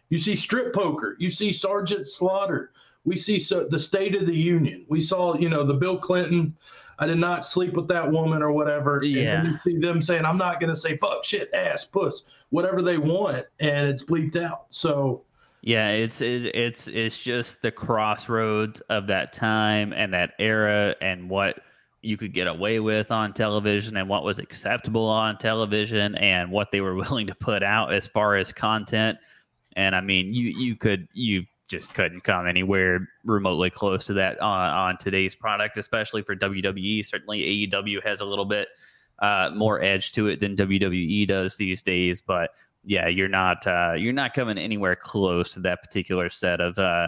You see strip poker. You see Sergeant Slaughter. We see so the State of the Union. We saw, you know, the Bill Clinton, I did not sleep with that woman or whatever. Yeah. And then you see them saying, I'm not going to say fuck, shit, ass, puss, whatever they want. And it's bleeped out. So, yeah, it's it, it's it's just the crossroads of that time and that era and what you could get away with on television and what was acceptable on television and what they were willing to put out as far as content. And I mean, you you could you just couldn't come anywhere remotely close to that on, on today's product, especially for W W E. Certainly A E W has a little bit uh, more edge to it than W W E does these days. But yeah, you're not uh, you're not coming anywhere close to that particular set of uh,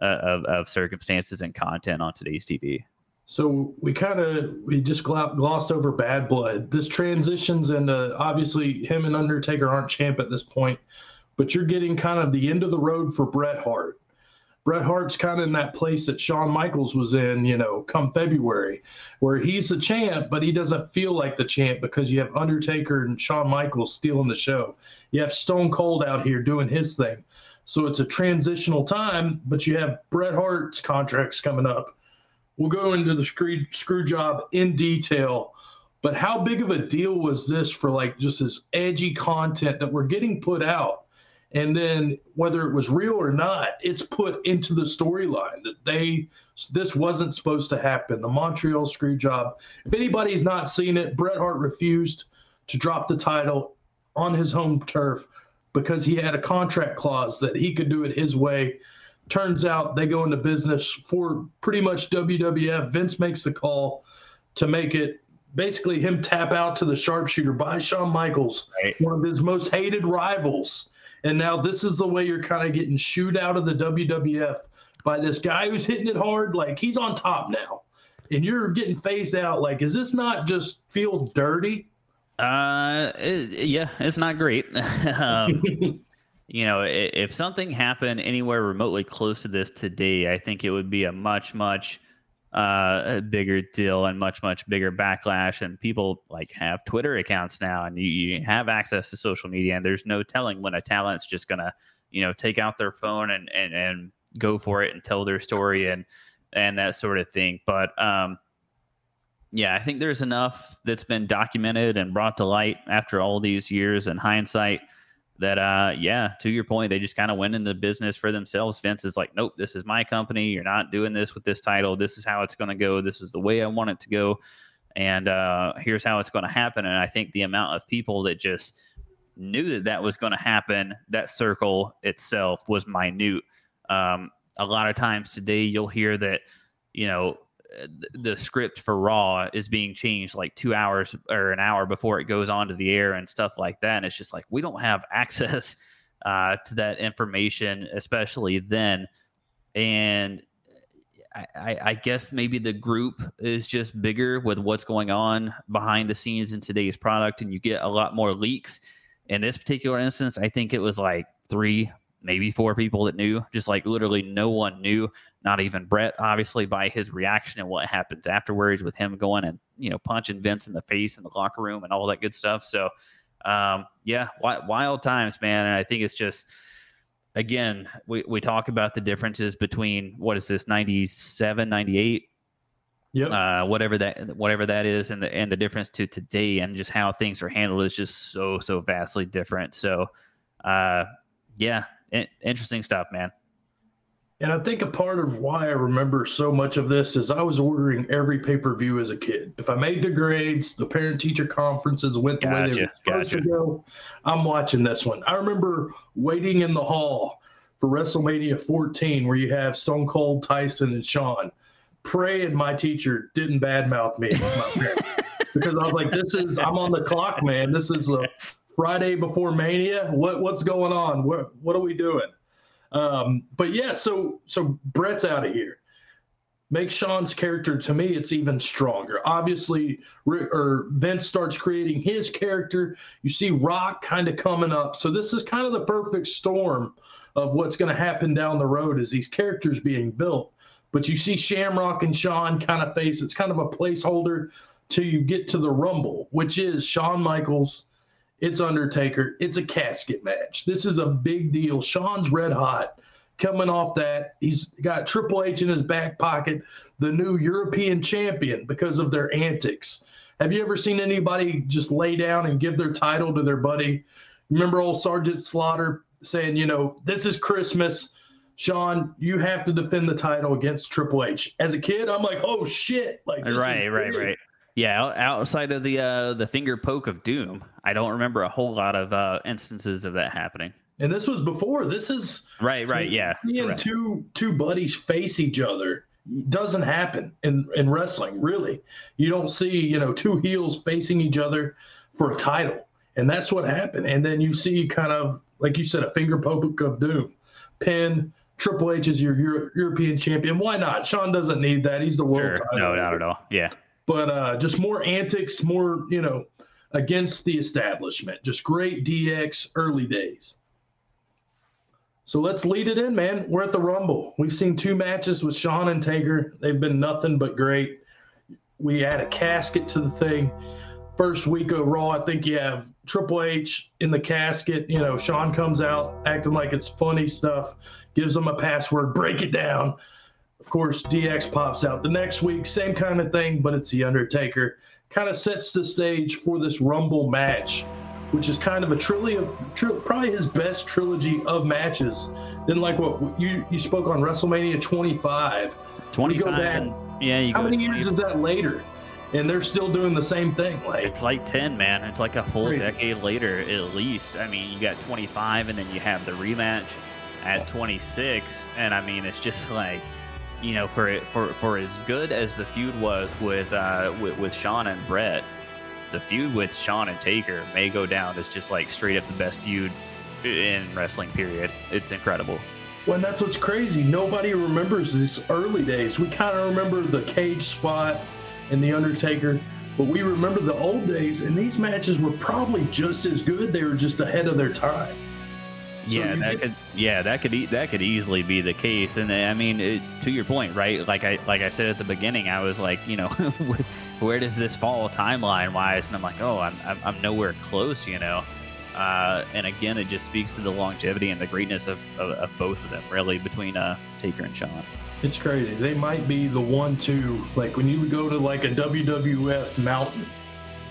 of, of circumstances and content on today's T V. So we kind of we just glossed over Bad Blood. This transitions into obviously him and Undertaker aren't champ at this point, but you're getting kind of the end of the road for Bret Hart. Bret Hart's kind of in that place that Shawn Michaels was in, you know, come February, where he's the champ, but he doesn't feel like the champ because you have Undertaker and Shawn Michaels stealing the show. You have Stone Cold out here doing his thing. So it's a transitional time, but you have Bret Hart's contracts coming up. We'll go into the screw, screw job in detail, but how big of a deal was this for like just this edgy content that we're getting put out? And then whether it was real or not, it's put into the storyline that they, this wasn't supposed to happen. The Montreal screw job. If anybody's not seen it, Bret Hart refused to drop the title on his home turf because he had a contract clause that he could do it his way. Turns out they go into business for pretty much W W F. Vince makes the call to make it basically him tap out to the sharpshooter by Shawn Michaels, right, one of his most hated rivals. And now this is the way you're kind of getting shooed out of the W W F by this guy who's hitting it hard. Like, he's on top now. And you're getting phased out. Like, is this not just feel dirty? Uh, it, yeah, it's not great. um, you know, if, if something happened anywhere remotely close to this today, I think it would be a much, much uh, bigger deal and much, much bigger backlash. And people like have Twitter accounts now, and you, you have access to social media, and there's no telling when a talent's just gonna, you know, take out their phone and, and, and go for it and tell their story and, and that sort of thing. But, um, yeah, I think there's enough that's been documented and brought to light after all these years in hindsight that, uh, yeah, to your point, they just kind of went into business for themselves. Vince is like, nope, this is my company. You're not doing this with this title. This is how it's going to go. This is the way I want it to go. And uh, here's how it's going to happen. And I think the amount of people that just knew that that was going to happen, that circle itself was minute. Um, a lot of times today, you'll hear that, you know, the script for Raw is being changed like two hours or an hour before it goes onto the air and stuff like that. And it's just like, we don't have access uh, to that information, especially then. And I, I, I guess maybe the group is just bigger with what's going on behind the scenes in today's product. And you get a lot more leaks. In this particular instance, I think it was like three, maybe four people that knew, just like literally no one knew, not even Brett, obviously, by his reaction and what happens afterwards with him going and, you know, punching Vince in the face in the locker room and all that good stuff. So, um, yeah, wild times, man. And I think it's just, again, we, we talk about the differences between what is this, ninety-seven, ninety-eight, yep. uh, whatever that, whatever that is. And the, and the difference to today and just how things are handled is just so, so vastly different. So, uh, yeah. Interesting stuff, man. And I think a part of why I remember so much of this is I was ordering every pay-per-view as a kid. If I made the grades, the parent-teacher conferences went the gotcha, way they were supposed gotcha. to go, I'm watching this one. I remember waiting in the hall for WrestleMania fourteen where you have Stone Cold, Tyson, and Shawn. Praying my teacher didn't badmouth me as my parents because I was like, this is, I'm on the clock, man. This is a Friday before Mania. What what's going on? What what are we doing? Um, but yeah, so so Brett's out of here. Make Sean's character, to me, it's even stronger. Obviously, or Vince starts creating his character. You see Rock kind of coming up. So this is kind of the perfect storm of what's going to happen down the road as these characters being built. But you see Shamrock and Shawn kind of face. It's kind of a placeholder till you get to the Rumble, which is Shawn Michaels. It's Undertaker. It's a casket match. This is a big deal. Sean's red hot coming off that. He's got Triple H in his back pocket, the new European champion because of their antics. Have you ever seen anybody just lay down and give their title to their buddy? Remember old Sergeant Slaughter saying, you know, this is Christmas. Sean, you have to defend the title against Triple H. As a kid, I'm like, oh, shit. Like, right, right, right. Yeah, outside of the uh, the finger poke of doom, I don't remember a whole lot of uh, instances of that happening. And this was before. This is right, right, so yeah. Seeing right. two two buddies face each other doesn't happen in, in wrestling, really. You don't see, you know, two heels facing each other for a title, and that's what happened. And then you see kind of, like you said, a finger poke of doom. Pin, Triple H is your Euro- European champion. Why not? Sean doesn't need that. He's the world sure. title. No, not at all. Yeah. But uh, just more antics, more, you know, against the establishment. Just great D X early days. So let's lead it in, man. We're at the Rumble. We've seen two matches with Shawn and Taker. They've been nothing but great. We add a casket to the thing. First week of Raw, I think you have Triple H in the casket. You know, Shawn comes out acting like it's funny stuff, gives them a password, break it down. Of course, D X pops out the next week, same kind of thing, but it's The Undertaker. Kind of sets the stage for this Rumble match, which is kind of a trilogy of, tri- probably his best trilogy of matches. Then, like what you, you spoke on WrestleMania twenty-five. twenty-five. You go back, and, yeah, you how go many years is that later? And they're still doing the same thing. Like It's like ten, man. It's like a full crazy. decade later, at least. I mean, you got twenty-five, and then you have the rematch at twenty-six. And, I mean, it's just like... You know, for for for as good as the feud was with uh with, with Shawn and Brett, the feud with Shawn and Taker may go down as just like straight up the best feud in wrestling. Period. It's incredible. Well, and that's what's crazy. Nobody remembers these early days. We kind of remember the cage spot and the Undertaker, but we remember the old days. And these matches were probably just as good. They were just ahead of their time. So yeah, that get... could yeah that could e- that could easily be the case, and I mean it, to your point, right? Like I like I said at the beginning, I was like, you know, where does this fall timeline wise? And I'm like, oh, I'm I'm, I'm nowhere close, you know. Uh, and again, it just speaks to the longevity and the greatness of, of, of both of them, really, between uh, Taker and Shawn. It's crazy. They might be the one two. Like when you go to like a W W F mountain,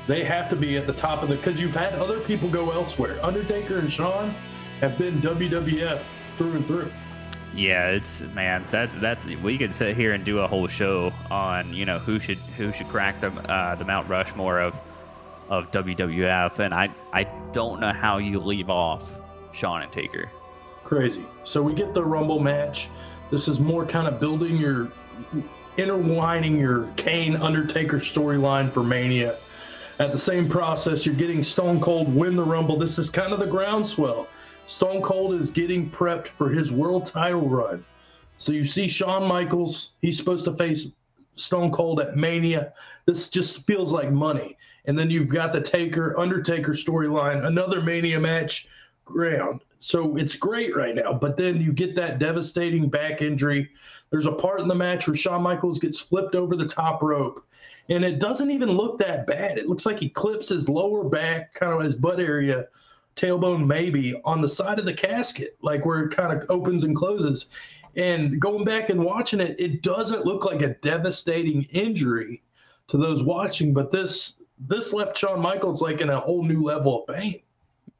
they have to be at the top of the because you've had other people go elsewhere. Undertaker and Shawn have been W W F through and through. Yeah, it's man. That's that's we could sit here and do a whole show on you know who should who should crack the uh, the Mount Rushmore of of W W F, and I I don't know how you leave off Shawn and Taker. Crazy. So we get the Rumble match. This is more kind of building your interwining your Kane Undertaker storyline for Mania. At the same process, you're getting Stone Cold win the Rumble. This is kind of the groundswell. Stone Cold is getting prepped for his world title run. So you see Shawn Michaels, he's supposed to face Stone Cold at Mania. This just feels like money. And then you've got the Taker, Undertaker storyline, another Mania match ground. So it's great right now. But then you get that devastating back injury. There's a part in the match where Shawn Michaels gets flipped over the top rope. And it doesn't even look that bad. It looks like he clips his lower back, kind of his butt area, tailbone maybe, on the side of the casket, like where it kind of opens and closes. And going back and watching it, it doesn't look like a devastating injury to those watching. But this this left Shawn Michaels like in a whole new level of pain.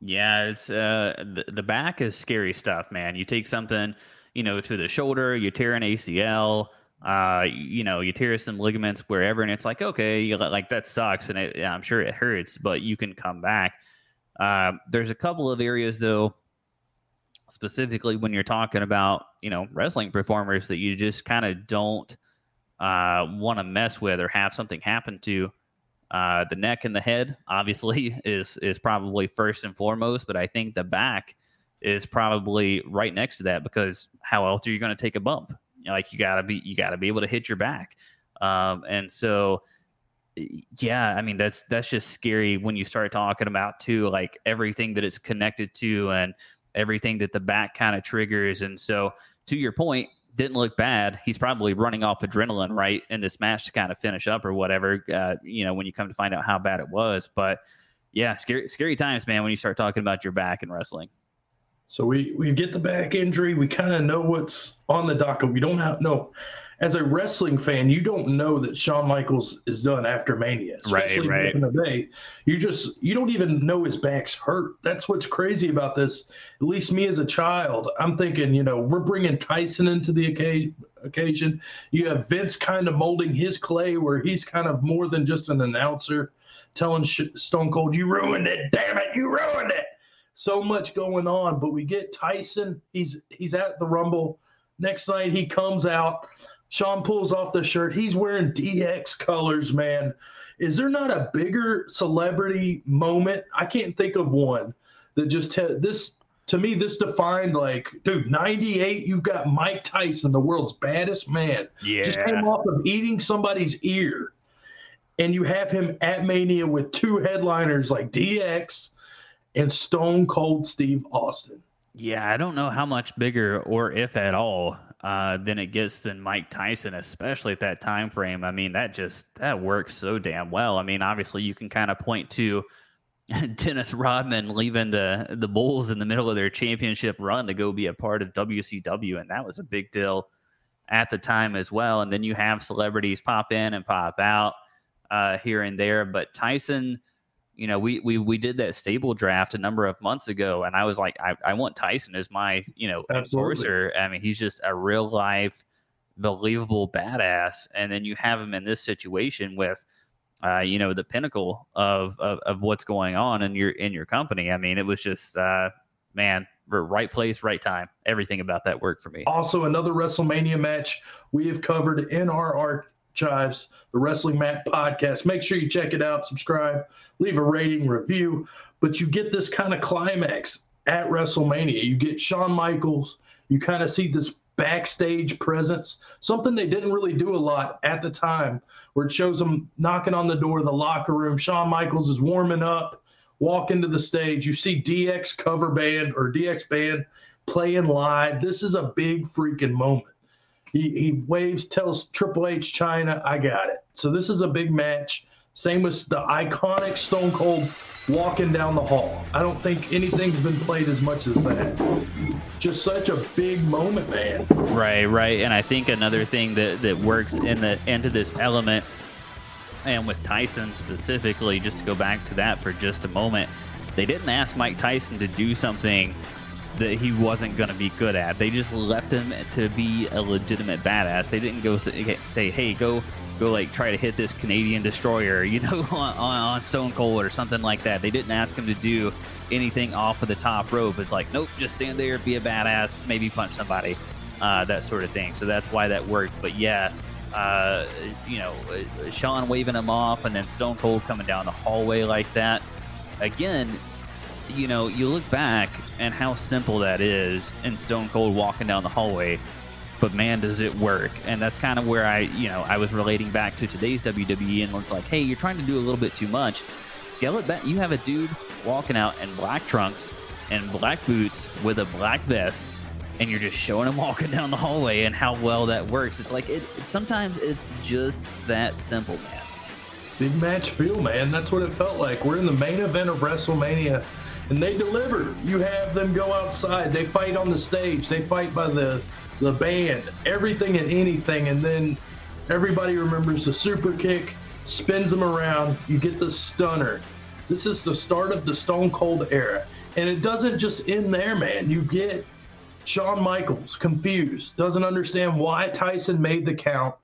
Yeah, it's uh, the, the back is scary stuff, man. You take something, you know, to the shoulder, you tear an A C L, uh, you know, you tear some ligaments wherever, and it's like, okay, like that sucks, and it, I'm sure it hurts, but you can come back. Uh, there's a couple of areas, though, specifically when you're talking about, you know, wrestling performers that you just kind of don't uh, want to mess with or have something happen to. Uh, the neck and the head, obviously, is is probably first and foremost, but I think the back is probably right next to that, because how else are you going to take a bump? You know, like you gotta be you gotta be able to hit your back, um, and so yeah, I mean that's that's just scary when you start talking about too, like everything that it's connected to and everything that the back kind of triggers. And so to your point, didn't look bad. He's probably running off adrenaline, right, in this match to kind of finish up or whatever, uh, you know, when you come to find out how bad it was. But, yeah, scary scary times, man, when you start talking about your back in wrestling. So we, we get the back injury. We kind of know what's on the docket. We don't have, no. As a wrestling fan, you don't know that Shawn Michaels is done after Mania. Especially right, right. In the day, you just you don't even know his back's hurt. That's what's crazy about this. At least me as a child, I'm thinking, you know, we're bringing Tyson into the occasion. occasion. You have Vince kind of molding his clay where he's kind of more than just an announcer telling Stone Cold, you ruined it, damn it, you ruined it. So much going on, but we get Tyson. He's, he's at the Rumble. Next night he comes out. Shawn pulls off the shirt. He's wearing D X colors, man. Is there not a bigger celebrity moment? I can't think of one that just te- this to me. This defined like, dude, ninety-eight. You've got Mike Tyson, the world's baddest man. Yeah, just came off of eating somebody's ear, and you have him at Mania with two headliners like D X and Stone Cold Steve Austin. Yeah, I don't know how much bigger or if at all. Uh, than it gets than Mike Tyson, especially at that time frame. I mean, that just that works so damn well. I mean, obviously you can kind of point to Dennis Rodman leaving the the Bulls in the middle of their championship run to go be a part of W C W, and that was a big deal at the time as well. And then you have celebrities pop in and pop out uh, here and there, but Tyson. You know, we, we we did that stable draft a number of months ago, and I was like, I, I want Tyson as my, you know, enforcer. I mean, he's just a real life, believable badass. And then you have him in this situation with, uh, you know, the pinnacle of, of of what's going on in your in your company. I mean, it was just, uh, man, right place, right time. Everything about that worked for me. Also, another WrestleMania match we have covered in our art. Chives, the Wrestling Mat Podcast. Make sure you check it out, subscribe, leave a rating, review. But you get this kind of climax at WrestleMania. You get Shawn Michaels. You kind of see this backstage presence, something they didn't really do a lot at the time, where it shows them knocking on the door of the locker room. Shawn Michaels is warming up, walk into the stage. You see D X cover band or D X band playing live. This is a big freaking moment. He, he waves, tells Triple H, China, I got it. So this is a big match. Same with the iconic Stone Cold walking down the hall. I don't think anything's been played as much as that. Just such a big moment, man. Right, right. And I think another thing that, that works in the into this element, and with Tyson specifically, just to go back to that for just a moment, they didn't ask Mike Tyson to do something that he wasn't going to be good at. They just left him to be a legitimate badass. They didn't go say, hey, go go like try to hit this Canadian destroyer, you know, on, on Stone Cold or something like that. They didn't ask him to do anything off of the top rope. It's like, nope, just stand there, be a badass, maybe punch somebody, uh, that sort of thing. So that's why that worked. But yeah, uh, you know, Shawn waving him off, and then Stone Cold coming down the hallway like that. Again, you know, you look back and how simple that is, and Stone Cold walking down the hallway, but man, does it work. And that's kind of where I, you know, I was relating back to today's W W E, and it's like, hey, you're trying to do a little bit too much. Scale it back. You have a dude walking out in black trunks and black boots with a black vest, and you're just showing him walking down the hallway and how well that works. It's like, it, it sometimes it's just that simple, man. Big match feel, man. That's what it felt like. We're in the main event of WrestleMania, and they deliver. You have them go outside. They fight on the stage. They fight by the, the band, everything and anything. And then everybody remembers the super kick, spins them around. You get the stunner. This is the start of the Stone Cold era. And it doesn't just end there, man. You get Shawn Michaels confused, doesn't understand why Tyson made the count.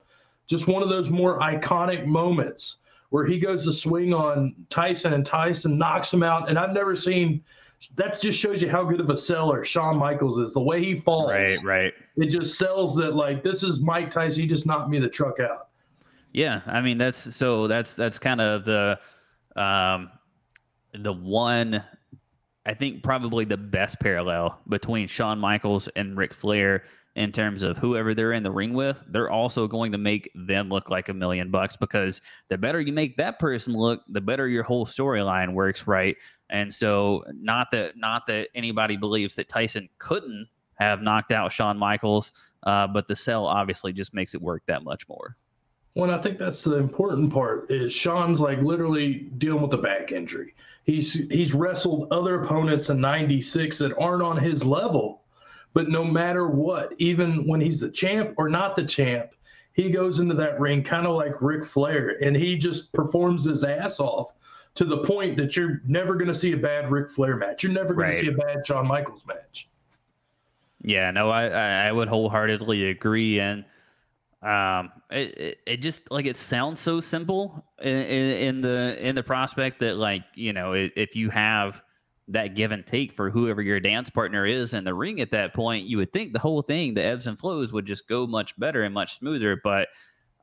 Just one of those more iconic moments where he goes to swing on Tyson and Tyson knocks him out. And I've never seen, that just shows you how good of a seller Shawn Michaels is. The way he falls. Right, right. It just sells that, like, this is Mike Tyson. He just knocked me the truck out. Yeah, I mean, that's, so that's, that's kind of the, um, the one, I think probably the best parallel between Shawn Michaels and Ric Flair in terms of whoever they're in the ring with. They're also going to make them look like a million bucks, because the better you make that person look, the better your whole storyline works, right? And so not that not that anybody believes that Tyson couldn't have knocked out Shawn Michaels, uh, but the sell obviously just makes it work that much more. Well, and I think that's the important part is Shawn's like literally dealing with a back injury. He's he's wrestled other opponents in ninety-six that aren't on his level, but no matter what, even when he's the champ or not the champ, he goes into that ring kind of like Ric Flair, and he just performs his ass off to the point that you're never going to see a bad Ric Flair match. You're never going right. to see a bad Shawn Michaels match. Yeah, no, I, I would wholeheartedly agree. And Um, it, it, it just like, it sounds so simple in, in, in the, in the prospect that, like, you know, if you have that give and take for whoever your dance partner is in the ring at that point, you would think the whole thing, the ebbs and flows, would just go much better and much smoother. But,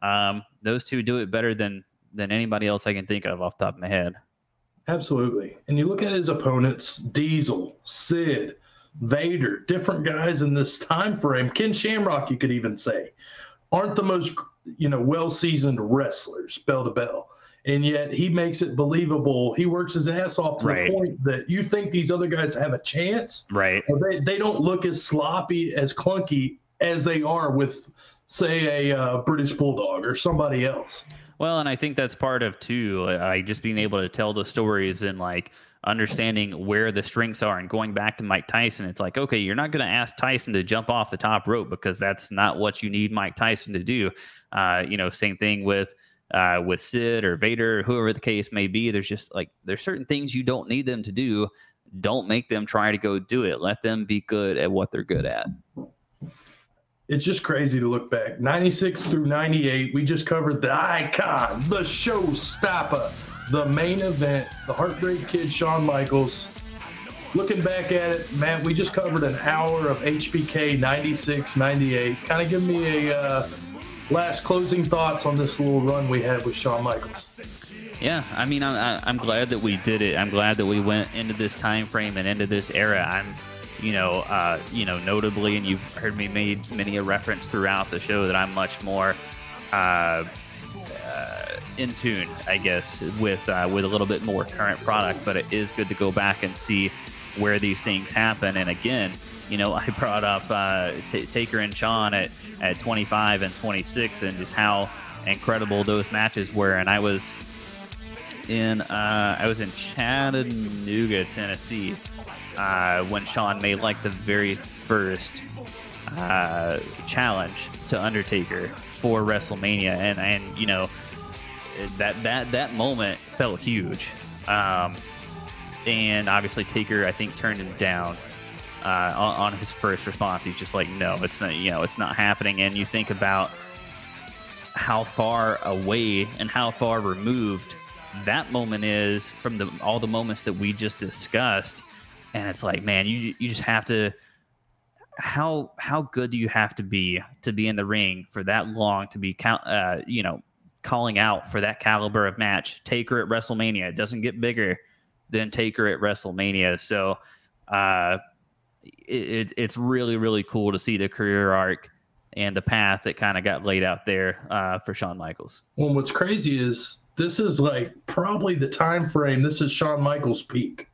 um, those two do it better than, than anybody else I can think of off the top of my head. Absolutely. And you look at his opponents, Diesel, Sid, Vader, different guys in this time frame, Ken Shamrock, you could even say, aren't the most, you know, well-seasoned wrestlers, bell to bell. And yet he makes it believable. He works his ass off to right. the point that you think these other guys have a chance. Right. They, they don't look as sloppy, as clunky as they are with, say, a uh, British Bulldog or somebody else. Well, and I think that's part of, too, like, just being able to tell the stories and, like, understanding where the strengths are. And going back to Mike Tyson, it's like, okay, you're not going to ask Tyson to jump off the top rope because that's not what you need Mike Tyson to do. Uh, you know, same thing with uh, with Sid or Vader, or whoever the case may be. There's just like, there's certain things you don't need them to do. Don't make them try to go do it. Let them be good at what they're good at. It's just crazy to look back. ninety-six through ninety-eight, we just covered the icon, the showstopper, the main event, the Heartbreak Kid, Shawn Michaels. Looking back at it, Matt, we just covered an hour of H B K ninety-six, ninety-eight. Kind of give me a uh, last closing thoughts on this little run we had with Shawn Michaels. Yeah, I mean, I, I, I'm glad that we did it. I'm glad that we went into this time frame and into this era. I'm, you know, uh, you know, notably, and you've heard me made many a reference throughout the show that I'm much more... Uh, Uh, in tune, I guess, with uh, with a little bit more current product, but it is good to go back and see where these things happen. And again, you know, I brought up uh, T- Taker and Shawn at, at twenty-five and twenty-six, and just how incredible those matches were. And I was in uh, I was in Chattanooga, Tennessee, uh, when Shawn made like the very first uh, challenge to Undertaker for WrestleMania, and and you know, that that that moment felt huge. Um, and obviously Taker, I think, turned him down uh, on, on his first response. He's just like, no, it's not, you know, it's not happening. And you think about how far away and how far removed that moment is from the all the moments that we just discussed, and it's like, man, you you just have to how how good do you have to be to be in the ring for that long, to be count, uh, you know, calling out for that caliber of match? Taker at WrestleMania, it doesn't get bigger than Taker at WrestleMania. So uh, it, it, it's really, really cool to see the career arc and the path that kind of got laid out there uh, for Shawn Michaels. Well, what's crazy is this is like probably the time frame. This is Shawn Michaels' peak.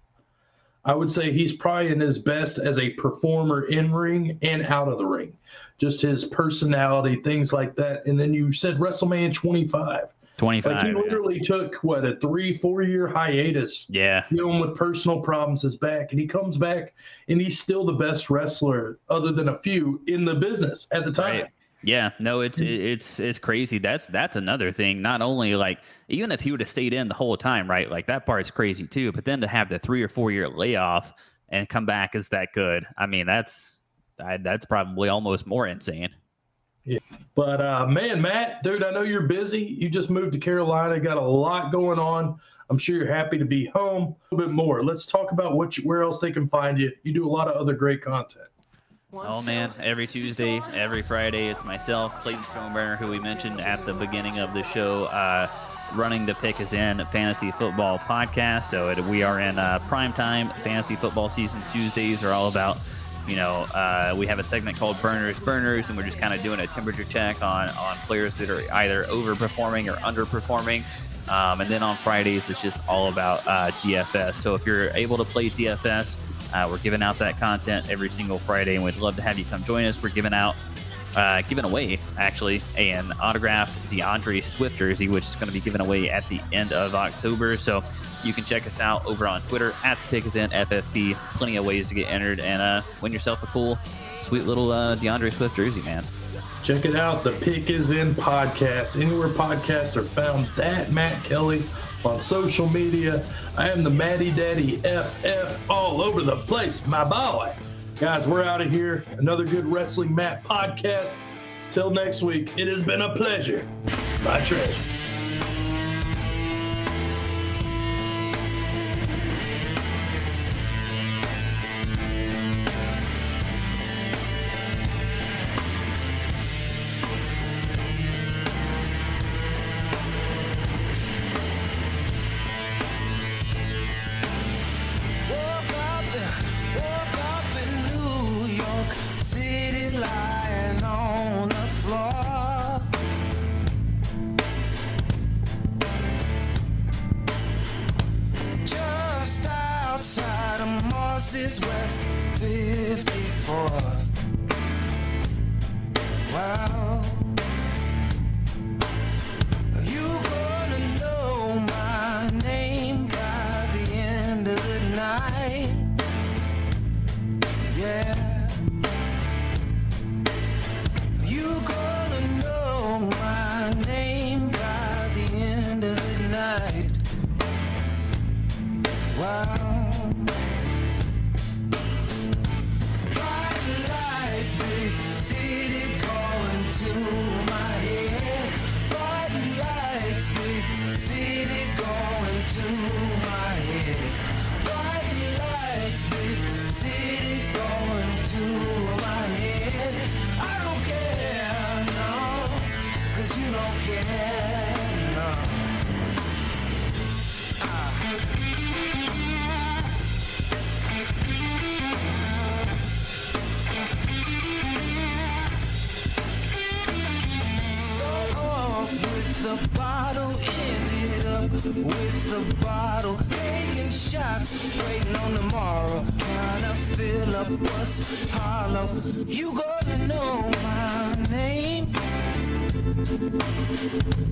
I would say he's probably in his best as a performer in ring and out of the ring, just his personality, things like that. And then you said WrestleMania twenty-five. twenty-five. Like he literally yeah. took, what, a three, four-year hiatus. Yeah. Dealing with personal problems his back. And he comes back, and he's still the best wrestler, other than a few, in the business at the time. Right. Yeah. No, it's it's it's crazy. That's that's another thing. Not only, like, even if he would have stayed in the whole time, right, like, that part is crazy, too. But then to have the three- or four-year layoff and come back as that good, I mean, that's I, that's probably almost more insane. Yeah. But, uh, man, Matt, dude, I know you're busy. You just moved to Carolina, got a lot going on. I'm sure you're happy to be home. A little bit more. Let's talk about what you, where else they can find you. You do a lot of other great content. Oh, man, every Tuesday, every Friday, it's myself, Clayton Stoneburner, who we mentioned at the beginning of the show, uh, running The Pick Is In Fantasy Football Podcast. So it, we are in uh, primetime fantasy football season. Tuesdays are all about, you know, uh, we have a segment called Burners, Burners, and we're just kind of doing a temperature check on, on players that are either overperforming or underperforming. Um, and then on Fridays, it's just all about uh, D F S. So if you're able to play D F S, Uh, we're giving out that content every single Friday, and we'd love to have you come join us. We're giving out, uh, giving away, actually, an autographed DeAndre Swift jersey, which is going to be given away at the end of October. So you can check us out over on Twitter, at ThePickIsInFFP. Plenty of ways to get entered and uh, win yourself a cool, sweet little uh, DeAndre Swift jersey, man. Check it out, The Pick Is In Podcast. Anywhere podcasts are found, that Matt Kelly on social media. I am the Matty Daddy F F all over the place, my boy. Guys, we're out of here. Another good Wrestling Matt podcast. Till next week, it has been a pleasure. My treasure.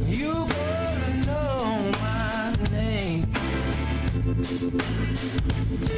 You gonna know my name.